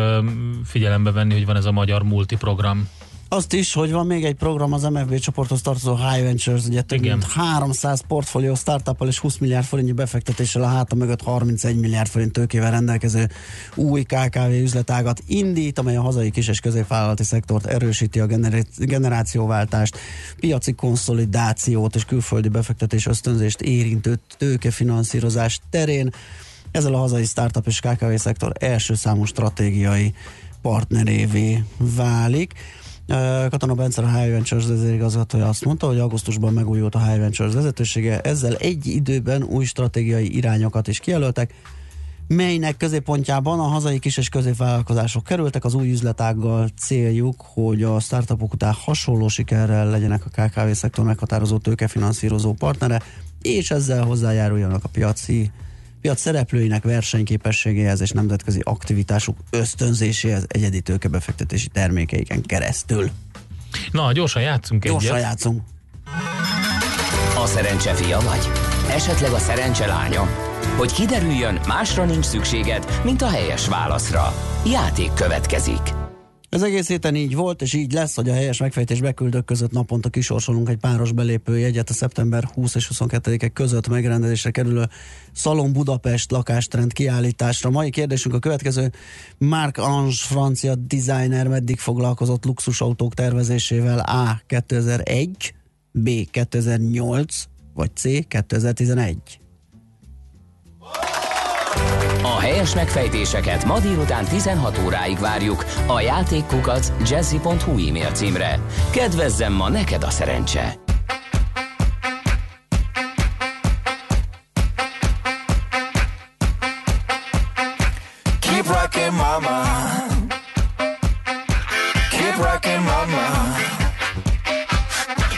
figyelembe venni, hogy van ez a Magyar Multi program. Azt is, hogy van még egy program, az em ef bé csoporthoz tartozó High Ventures, ugye több mint háromszáz portfólió startup-al és húsz milliárd forintnyi befektetéssel a háta mögött harmincegy milliárd forint tőkével rendelkező új ká ká vé üzletágat indít, amely a hazai kis- és középvállalati szektort erősíti, a generá- generációváltást, piaci konszolidációt és külföldi befektetés ösztönzést érintő tőkefinanszírozás terén. Ezzel a hazai startup és ká ká vé szektor első számú stratégiai partnerévé válik. Katona Bence, a High Ventures vezérigazgatója azt mondta, hogy augusztusban megújult a High Ventures vezetősége, ezzel egy időben új stratégiai irányokat is kijelöltek, melynek középpontjában a hazai kis- és középvállalkozások kerültek. Az új üzletággal céljuk, hogy a startupok után hasonló sikerrel legyenek a ká ká vé-szektor meghatározó tőkefinanszírozó partnere, és ezzel hozzájáruljanak a piaci piac szereplőinek versenyképességéhez és nemzetközi aktivitásuk ösztönzéséhez egyedi tőkebefektetési termékeiken keresztül. Na, gyorsan játszunk egyet. Gyorsan játszunk. A szerencse fia vagy? Esetleg a szerencse lánya? Hogy kiderüljön, másra nincs szükséged, mint a helyes válaszra. Játék következik. Ez egész héten így volt, és így lesz, hogy a helyes megfejtés beküldők között naponta kisorsolunk egy páros belépő jegyet a szeptember húsz és huszonkettedike között megrendezésre kerülő Szalon Budapest lakástrend kiállításra. Mai kérdésünk a következő: Marc-Ange francia designer meddig foglalkozott luxusautók tervezésével? A. kétezer-egy, B. kétezer-nyolc, vagy C. kétezer-tizenegy? A helyes megfejtéseket ma délután tizenhat óráig várjuk a játékkukac jazzy pont hu e-mail címre. Kedvezzem ma neked a szerencse! Keep rocking, mama. Keep rocking, mama.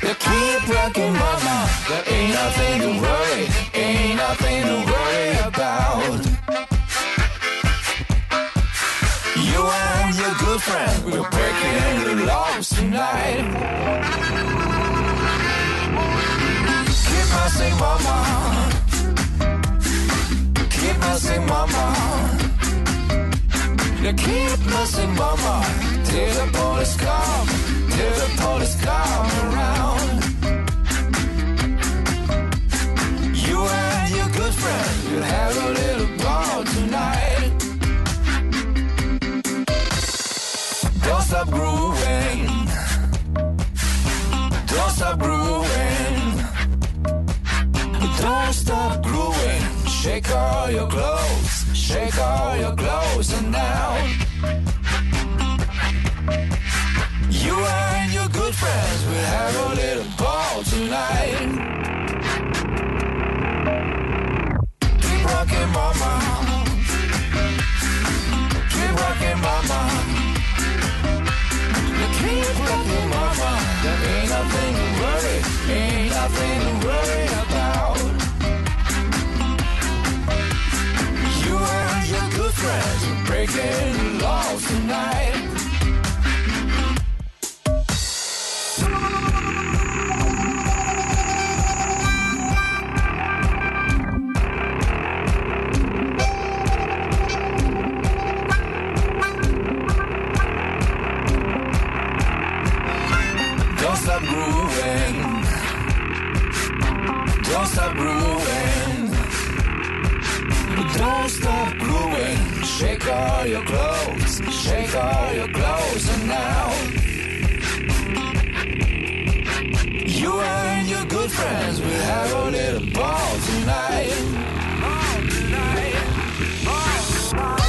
Keep rocking, mama. There ain't nothing to worry, ain't nothing to worry about. Good friend, we're breaking the laws tonight. Keep on saying, mama. Keep on saying, mama. Now keep on saying, mama. Till the police come, till the police come around. You and your good friend, you'll have a little ball tonight. Don't stop grooving, don't stop grooving, don't stop grooving, shake all your clothes, shake all your clothes and now, you and your good friends will have a little ball tonight. Keep rocking, mama, keep rocking, mama. Keep rocking, mama. There ain't nothing to worry, ain't nothing to worry about. You and your good friends are breaking the laws tonight. Don't stop grooving, don't stop grooving, don't stop grooving, shake all your clothes, shake all your clothes and now, you and your good friends will have a little ball tonight, ball tonight, ball tonight.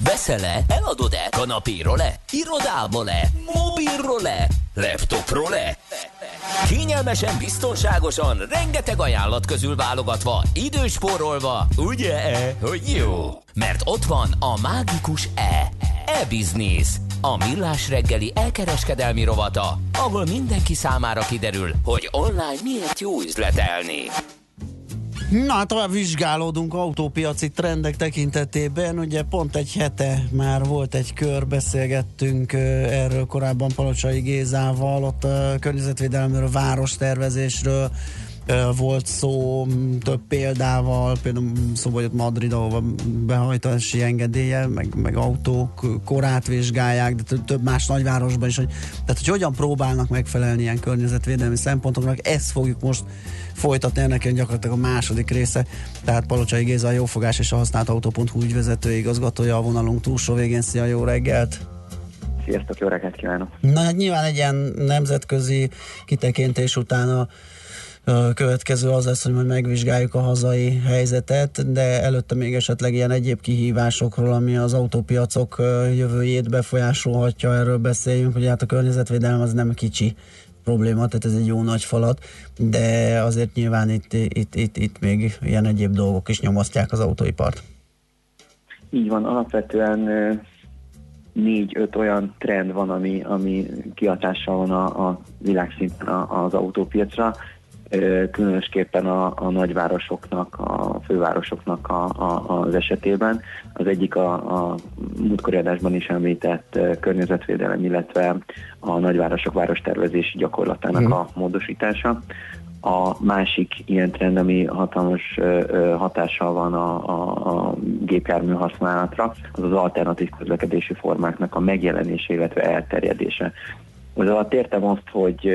Veszel-e? Eladod-e? Kanapéról-e? Irodából-e? Mobilról-e? Laptopról-e? Kényelmesen, biztonságosan, rengeteg ajánlat közül válogatva, időspórolva, ugye-e, hogy jó? Mert ott van a mágikus E. E-Business, a Millás reggeli elkereskedelmi rovata, ahol mindenki számára kiderül, hogy online miért jó üzletelni. Na, tovább vizsgálódunk autópiaci trendek tekintetében, ugye pont egy hete már volt egy kör, beszélgettünk erről korábban Palocsai Gézával, ott környezetvédelemről, várostervezésről volt szó, több példával, például szóval jött Madrid, ahova behajtási engedélye, meg, meg autók korát vizsgálják, de több más nagyvárosban is, hogy, tehát hogy hogyan próbálnak megfelelni ilyen környezetvédelmi szempontoknak, ezt fogjuk most folytatni, ennek gyakorlatilag a második része, tehát Palocsai Géza, a Jófogás és a használt autó pont hu ügyvezető igazgatója a vonalunk túlsó végén. Szia, jó reggelt! Sziasztok, jó reggelt kívánok! Na, nyilván egy ilyen nemzetközi kitekintés után a következő az lesz, hogy majd megvizsgáljuk a hazai helyzetet, de előtte még esetleg ilyen egyéb kihívásokról, ami az autópiacok jövőjét befolyásolhatja, erről beszéljünk, hogy hát a környezetvédelem az nem kicsi probléma, tehát ez egy jó nagy falat, de azért nyilván itt, itt, itt, itt még ilyen egyéb dolgok is nyomasztják az autóipart. Így van, alapvetően négy-öt olyan trend van, ami, ami kihatással van a, a világszinten az autópiacra, különösképpen a, a nagyvárosoknak, a fővárosoknak a, a, az esetében. Az egyik a, a múltkori adásban is említett környezetvédelem, illetve a nagyvárosok várostervezési gyakorlatának a módosítása. A másik ilyen trend, ami hatalmas hatással van a, a, a gépjármű használatra, az az alternatív közlekedési formáknak a megjelenése, illetve elterjedése. Az alatt értem azt, hogy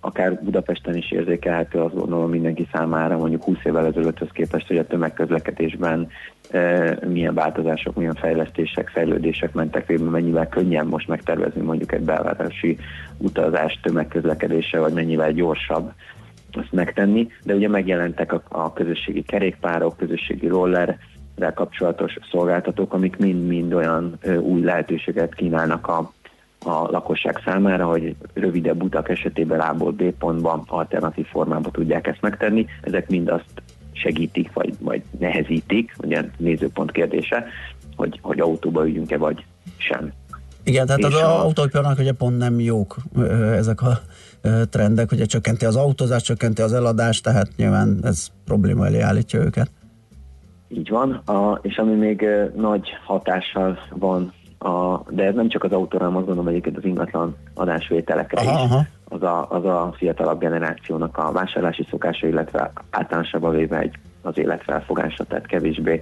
akár Budapesten is érzékelhető, azt gondolom mindenki számára, mondjuk húsz évvel ezelőtthöz képest, hogy a tömegközlekedésben e, milyen változások, milyen fejlesztések, fejlődések mentek végbe, mennyivel könnyen most megtervezni mondjuk egy belvárosi utazást tömegközlekedéssel, vagy mennyivel gyorsabb azt megtenni, de ugye megjelentek a, a közösségi kerékpárok, közösségi rollerrel kapcsolatos szolgáltatók, amik mind-mind olyan e, új lehetőséget kínálnak a a lakosság számára, hogy rövidebb utak esetében A-ból B pontban alternatív formában tudják ezt megtenni. Ezek mind azt segítik, vagy, vagy nehezítik, ugye nézőpont kérdése, hogy, hogy autóba üljünk-e, vagy sem. Igen, tehát és az a... autóiparnak ugye pont nem jók ezek a trendek, ugye csökkenti az autózást, csökkenti az eladást, tehát nyilván ez probléma elé állítja őket. Így van, a, és ami még nagy hatással van, A, de ez nem csak az autóra, hanem azt gondolom egyébként az ingatlan adásvételekre aha, is. Aha. Az, a, az a fiatalabb generációnak a vásárlási szokása, illetve általánosabban véve egy az életfelfogása, tehát kevésbé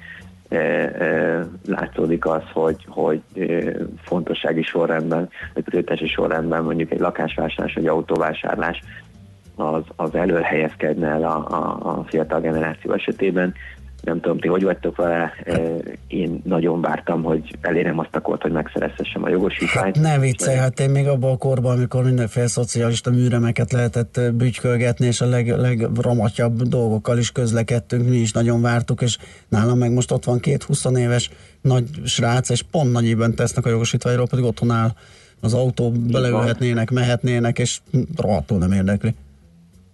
e, e, látszódik az, hogy, hogy e, fontossági sorrendben, vagy prioritási sorrendben mondjuk egy lakásvásárlás, vagy autóvásárlás az, az elől helyezkedne el a, a, a fiatal generáció esetében. Nem tudom, ti hogy vagytok vele, én nagyon vártam, hogy elérem azt a kort, hogy megszerezhessem a jogosítványt. Hát ne viccelj, hát én még abban a korban, amikor mindenféle szocialista műremeket lehetett bütykölgetni, és a leg, legramatjabb dolgokkal is közlekedtünk, mi is nagyon vártuk, és nálam meg most ott van két huszonéves nagy srác, és pont nagyiben tesznek a jogosítványról, pedig otthon áll az autó, beleülhetnének, mehetnének, és rohadtul nem érdekli.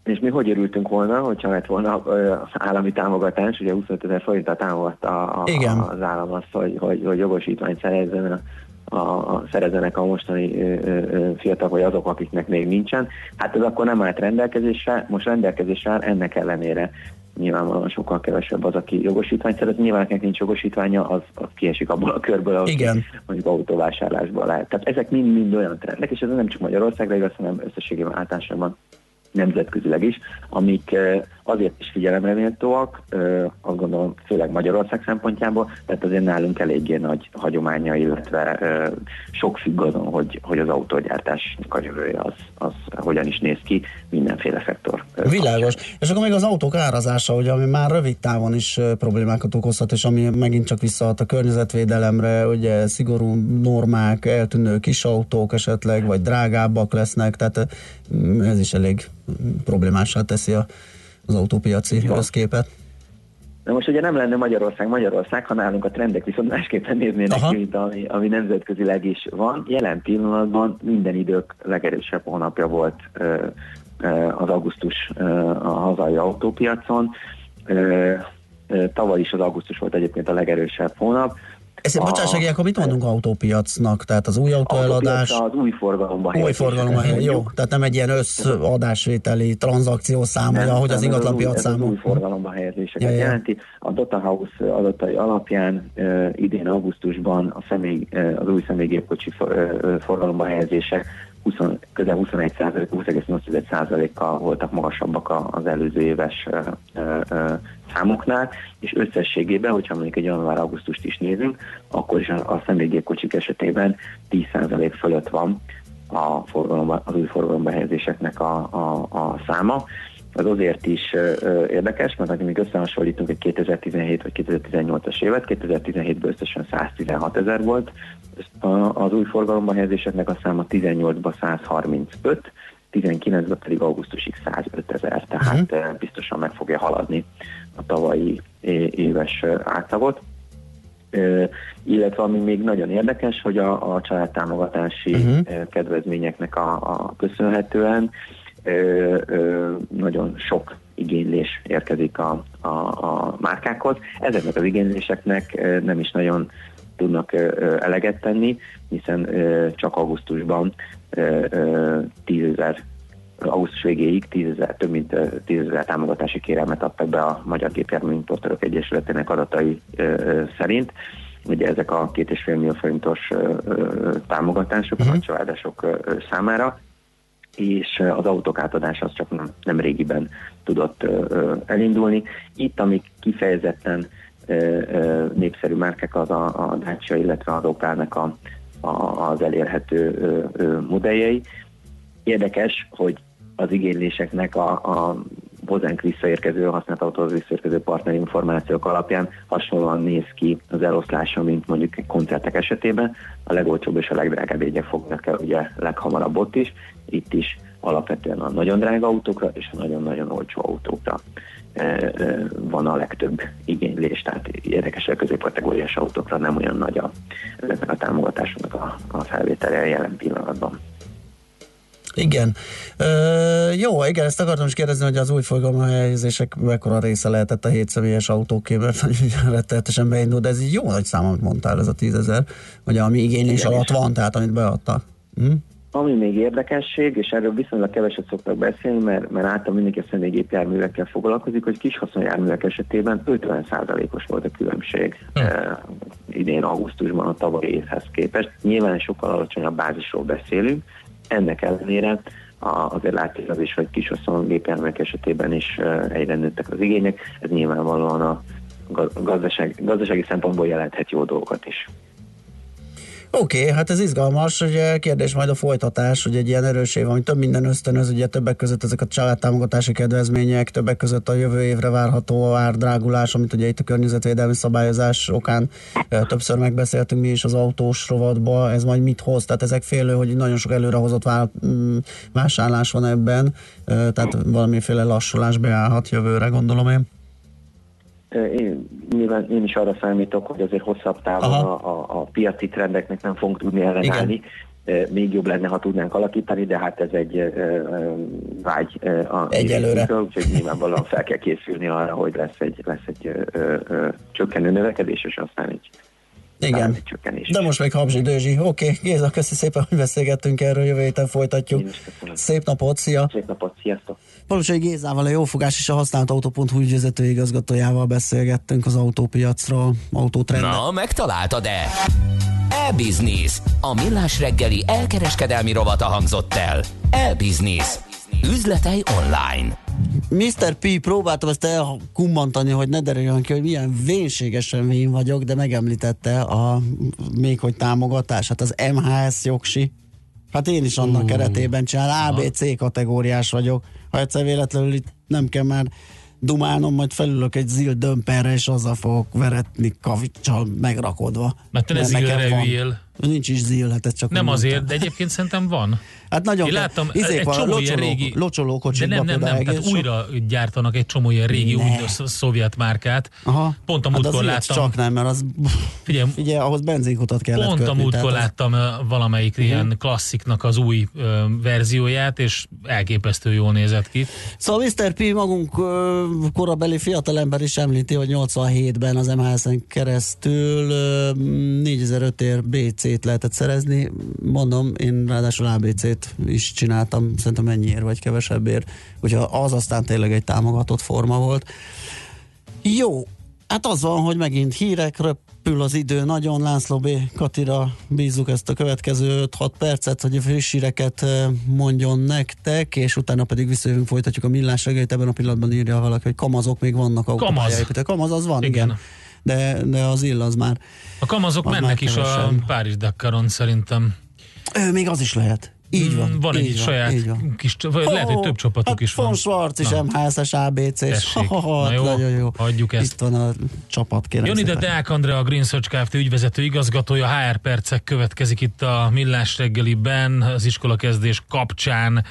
És mi hogy örültünk volna, hogyha lett volna ö, állami támogatás, ugye huszonöt ezer forinttal támogatta a, a, az állam azt, hogy, hogy, hogy jogosítványt szerezzen a, a, szerezzenek a mostani ö, ö, fiatal, vagy azok, akiknek még nincsen. Hát ez akkor nem állt rendelkezésre, most rendelkezésre áll, ennek ellenére nyilvánvalóan sokkal kevesebb az, aki jogosítványt szerez. Nyilván, akinek nincs jogosítványa, az, az kiesik abból a körből, ahol mondjuk autóvásárlásból lehet. Tehát ezek mind-mind olyan trendek, és ez nem csak Magyarországra igaz, hanem összességében általánosabban nemzetközileg is, amik azért is figyelemre méltóak, azt gondolom, főleg Magyarország szempontjából, tehát azért nálunk eléggé nagy hagyománya, illetve sok függ azon, hogy, hogy az autógyártásnak a jövője az, az hogyan is néz ki, mindenféle szektor. Világos. Kapcsán. És akkor még az autók árazása, ugye, ami már rövid távon is problémákat okozhat, és ami megint csak visszahat a környezetvédelemre, ugye szigorú normák, eltűnő kis autók esetleg, vagy drágábbak lesznek, tehát ez is elég problémássá teszi a, az autópiaci képet. Na most ugye nem lenne Magyarország Magyarország, ha nálunk a trendek viszont másképpen néznének ki, mint ami, ami nemzetközileg is van. Jelen pillanatban minden idők legerősebb hónapja volt ö, ö, az augusztus ö, a hazai autópiacon. Ö, ö, tavaly is az augusztus volt egyébként a legerősebb hónap. Ezért bocsássági, akkor mit mondunk autópiacnak? Tehát az új autóeladás... Az új forgalomban. Új forgalomban, jó. jó. Tehát nem egy ilyen összadásvételi tranzakció számája, ahogy az ingatlanpiac számája. Új forgalomban helyezéseket ja, jelenti. A Data House adatai alapján uh, idén augusztusban a személy, uh, az új személygépkocsi for, uh, forgalomban helyezések közel huszonegy százalék, húsz egész nyolc százalékkal voltak magasabbak az előző éves uh, uh, számoknál, és összességében, hogyha mondjuk egy január-augusztust is nézünk, akkor is a, a személygépkocsik esetében tíz százalék fölött van a forgalomba, az új forgalomba helyezéseknek a, a, a száma. az azért is érdekes, mert ha még összehasonlítunk egy kétezer-tizenhét vagy kétezer-tizennyolcas évet, kétezer-tizenhétből összesen száztizenhatezer volt, az új forgalomba helyezéseknek a száma tizennyolcban százharmincöt, tizenkilencben pedig augusztusig százötezer, tehát uh-huh. biztosan meg fogja haladni a tavalyi éves átlagot. Illetve ami még nagyon érdekes, hogy a, a családtámogatási uh-huh. kedvezményeknek a, a köszönhetően Ö, ö, nagyon sok igénylés érkezik a, a, a márkákhoz. Ezeknek az igényléseknek nem is nagyon tudnak eleget tenni, hiszen csak augusztusban tízezer, augusztus végéig tízezer, több mint tízezer támogatási kérelmet adtak be a Magyar Gépjárműimportőrök Egyesületének adatai szerint. Ugye ezek a két és fél millió forintos támogatások a családások számára, és az autók átadás az csak nem, nem régiben tudott ö, elindulni. Itt, amik kifejezetten ö, ö, népszerű márkák, az a, a Dacia, illetve az Opelnek a, a, az elérhető ö, ö, modelljei. Érdekes, hogy az igényléseknek a, a hozzánk visszaérkező, a használt autóhoz visszaérkező partneri információk alapján hasonlóan néz ki az eloszlása, mint mondjuk koncertek esetében. A legolcsóbb és a legdrágább jegyek fognak el ugye leghamarabb ott is. Itt is alapvetően a nagyon drága autókra és a nagyon-nagyon olcsó autókra van a legtöbb igénylés, tehát érdekes, a középkategóriás autókra nem olyan nagy a, ezeknek a támogatásoknak a, a felvétele jelen pillanatban. Igen. Ö, jó, igen, ezt akartam is kérdezni, hogy az új forgalma helyezések mekkora része lehetett a hétszemélyes autóké, mert rettenetesen beindult, de ez így jó nagy szám, amit mondtál, ez a tízezer, hogy ami igénylés igen, alatt van, tehát amit beadta. Hm? Ami még érdekesség, és erről viszonylag keveset szoktak beszélni, mert, mert által mindenki a személygépjárművekkel foglalkozik, hogy kis haszonjárművek esetében ötven százalékos volt a különbség hmm. eh, idén augusztusban a tavalyi évhez képest. Nyilván sokkal alacsonyabb bázisról beszélünk, ennek ellenére azért látszik az is, hogy kisasszony gépjárművek esetében is egyre nőttek az igények, ez nyilvánvalóan a gazdaság, gazdasági szempontból jelenthet jó dolgokat is. Oké, okay, hát ez izgalmas, hogy kérdés majd a folytatás, hogy egy ilyen erős év, ami több minden ösztönöz, ugye többek között ezek a családtámogatási kedvezmények, többek között a jövő évre várható árdrágulás, amit ugye itt a környezetvédelmi szabályozás okán többször megbeszéltünk mi is az autós rovatba, ez majd mit hoz? Tehát ezek félő, hogy nagyon sok előrehozott vásárlás van ebben, tehát valamiféle lassulás beállhat jövőre, gondolom én. Én, nyilván én is arra számítok, hogy azért hosszabb távon a, a, a piaci trendeknek nem fogunk tudni ellenállni. Igen. Még jobb lenne, ha tudnánk alakítani, de hát ez egy e, e, vágy e, a részünkről, úgyhogy nyilvánvalóan fel kell készülni arra, hogy lesz egy, lesz egy e, e, csökkenő növekedés, és aztán egy, igen. egy csökkenés. De most még Habzsi Dőzsi. Oké, okay. Géza, köszi szépen, hogy beszélgettünk erről, jövő héten folytatjuk. Szép napot, szia! Szép napot, sziasztok! Palocsai Gézával, a Jófogás és a használt autó.hu ügyvezető igazgatójával beszélgettünk az autópiacról, autótrendről. Na, megtaláltad de E-Business. A millás reggeli elkereskedelmi rovata hangzott el. E-Business. Üzletei online. miszter P. próbáltam ezt elkummantani, hogy ne derüljön ki, hogy milyen vénségesen vén vagyok, de megemlítette a még hogy támogatását, az em há es jogsi. Hát én is annak mm. keretében csinál, á bé cé kategóriás vagyok. Ha egyszer véletlenül itt nem kell már dumálnom, majd felülök egy zil dömperre, és azzal fogok veretni kavicsal megrakodva. Mert te ne zilre üljél. Nincs is zil, hát ez csak... Nem azért, mondtam. De egyébként szerintem van. Hát nagyon... Én láttam izék egy van, csomó locsoló, ilyen régi... De nem, nem, nem, tehát sok... újra gyártanak egy csomó ilyen régi új szovjet márkát. Aha. Pont a múltkor hát láttam... csak nem, mert az... Figyelj, figyelj ahhoz benzinkutat kellett pont kötni. Pont a múltkor láttam az... valamelyik uh-huh. ilyen klassziknak az új uh, verzióját, és elképesztő jól nézett ki. Szóval miszter P. magunk uh, korabeli fiatalember is említi, hogy nyolcvanhétben az em há es-en keresztül uh, négyezer-ötszázért bé cé lehetett szerezni, mondom, én ráadásul á bé cét is csináltam, szerintem ennyiért vagy kevesebbért, úgyhogy az aztán tényleg egy támogatott forma volt. Jó, hát az van, hogy megint hírek, röpül az idő, nagyon László B. Katira bízzuk ezt a következő öt-hat percet, hogy a friss híreket mondjon nektek, és utána pedig visszajövünk, folytatjuk a millás reggelit, ebben a pillanatban írja valaki, hogy kamazok még vannak autópályáépítők. Kamaz az van, igen. igen. De, de az ill az már. A kamazok az mennek is a Párizs-Dakaron szerintem. Ő még az is lehet. Így van. Van egy saját kis, vagy lehet, hogy több csapatuk is van. Fonsvarc is, em há es-es, á bé cé-s. Nagyon jó. Adjuk ezt. Itt van a csapat, kérem. Jön ide Deák Andrea, a Green Search Kft. Ügyvezető igazgatója. há er percek következik itt a Millás reggeliben, az iskolakezdés kapcsán.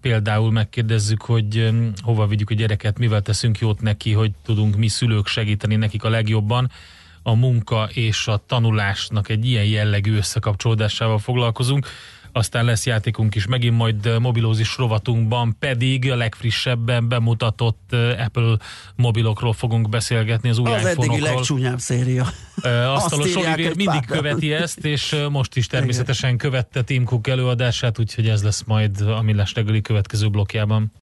Például megkérdezzük, hogy hova vigyük a gyereket, mivel teszünk jót neki, hogy tudunk mi szülők segíteni nekik a legjobban. A munka és a tanulásnak egy ilyen jellegű összekapcsolódásával foglalkozunk. Aztán lesz játékunk is megint, majd mobilózis rovatunkban pedig a legfrissebben bemutatott Apple mobilokról fogunk beszélgetni, az új az iPhone-okról. Az eddigi legcsúnyább széria. Asztalos Olivér mindig követi ezt, és most is természetesen követte Tim Cook előadását, úgyhogy ez lesz majd a Millás reggeli következő blokkjában.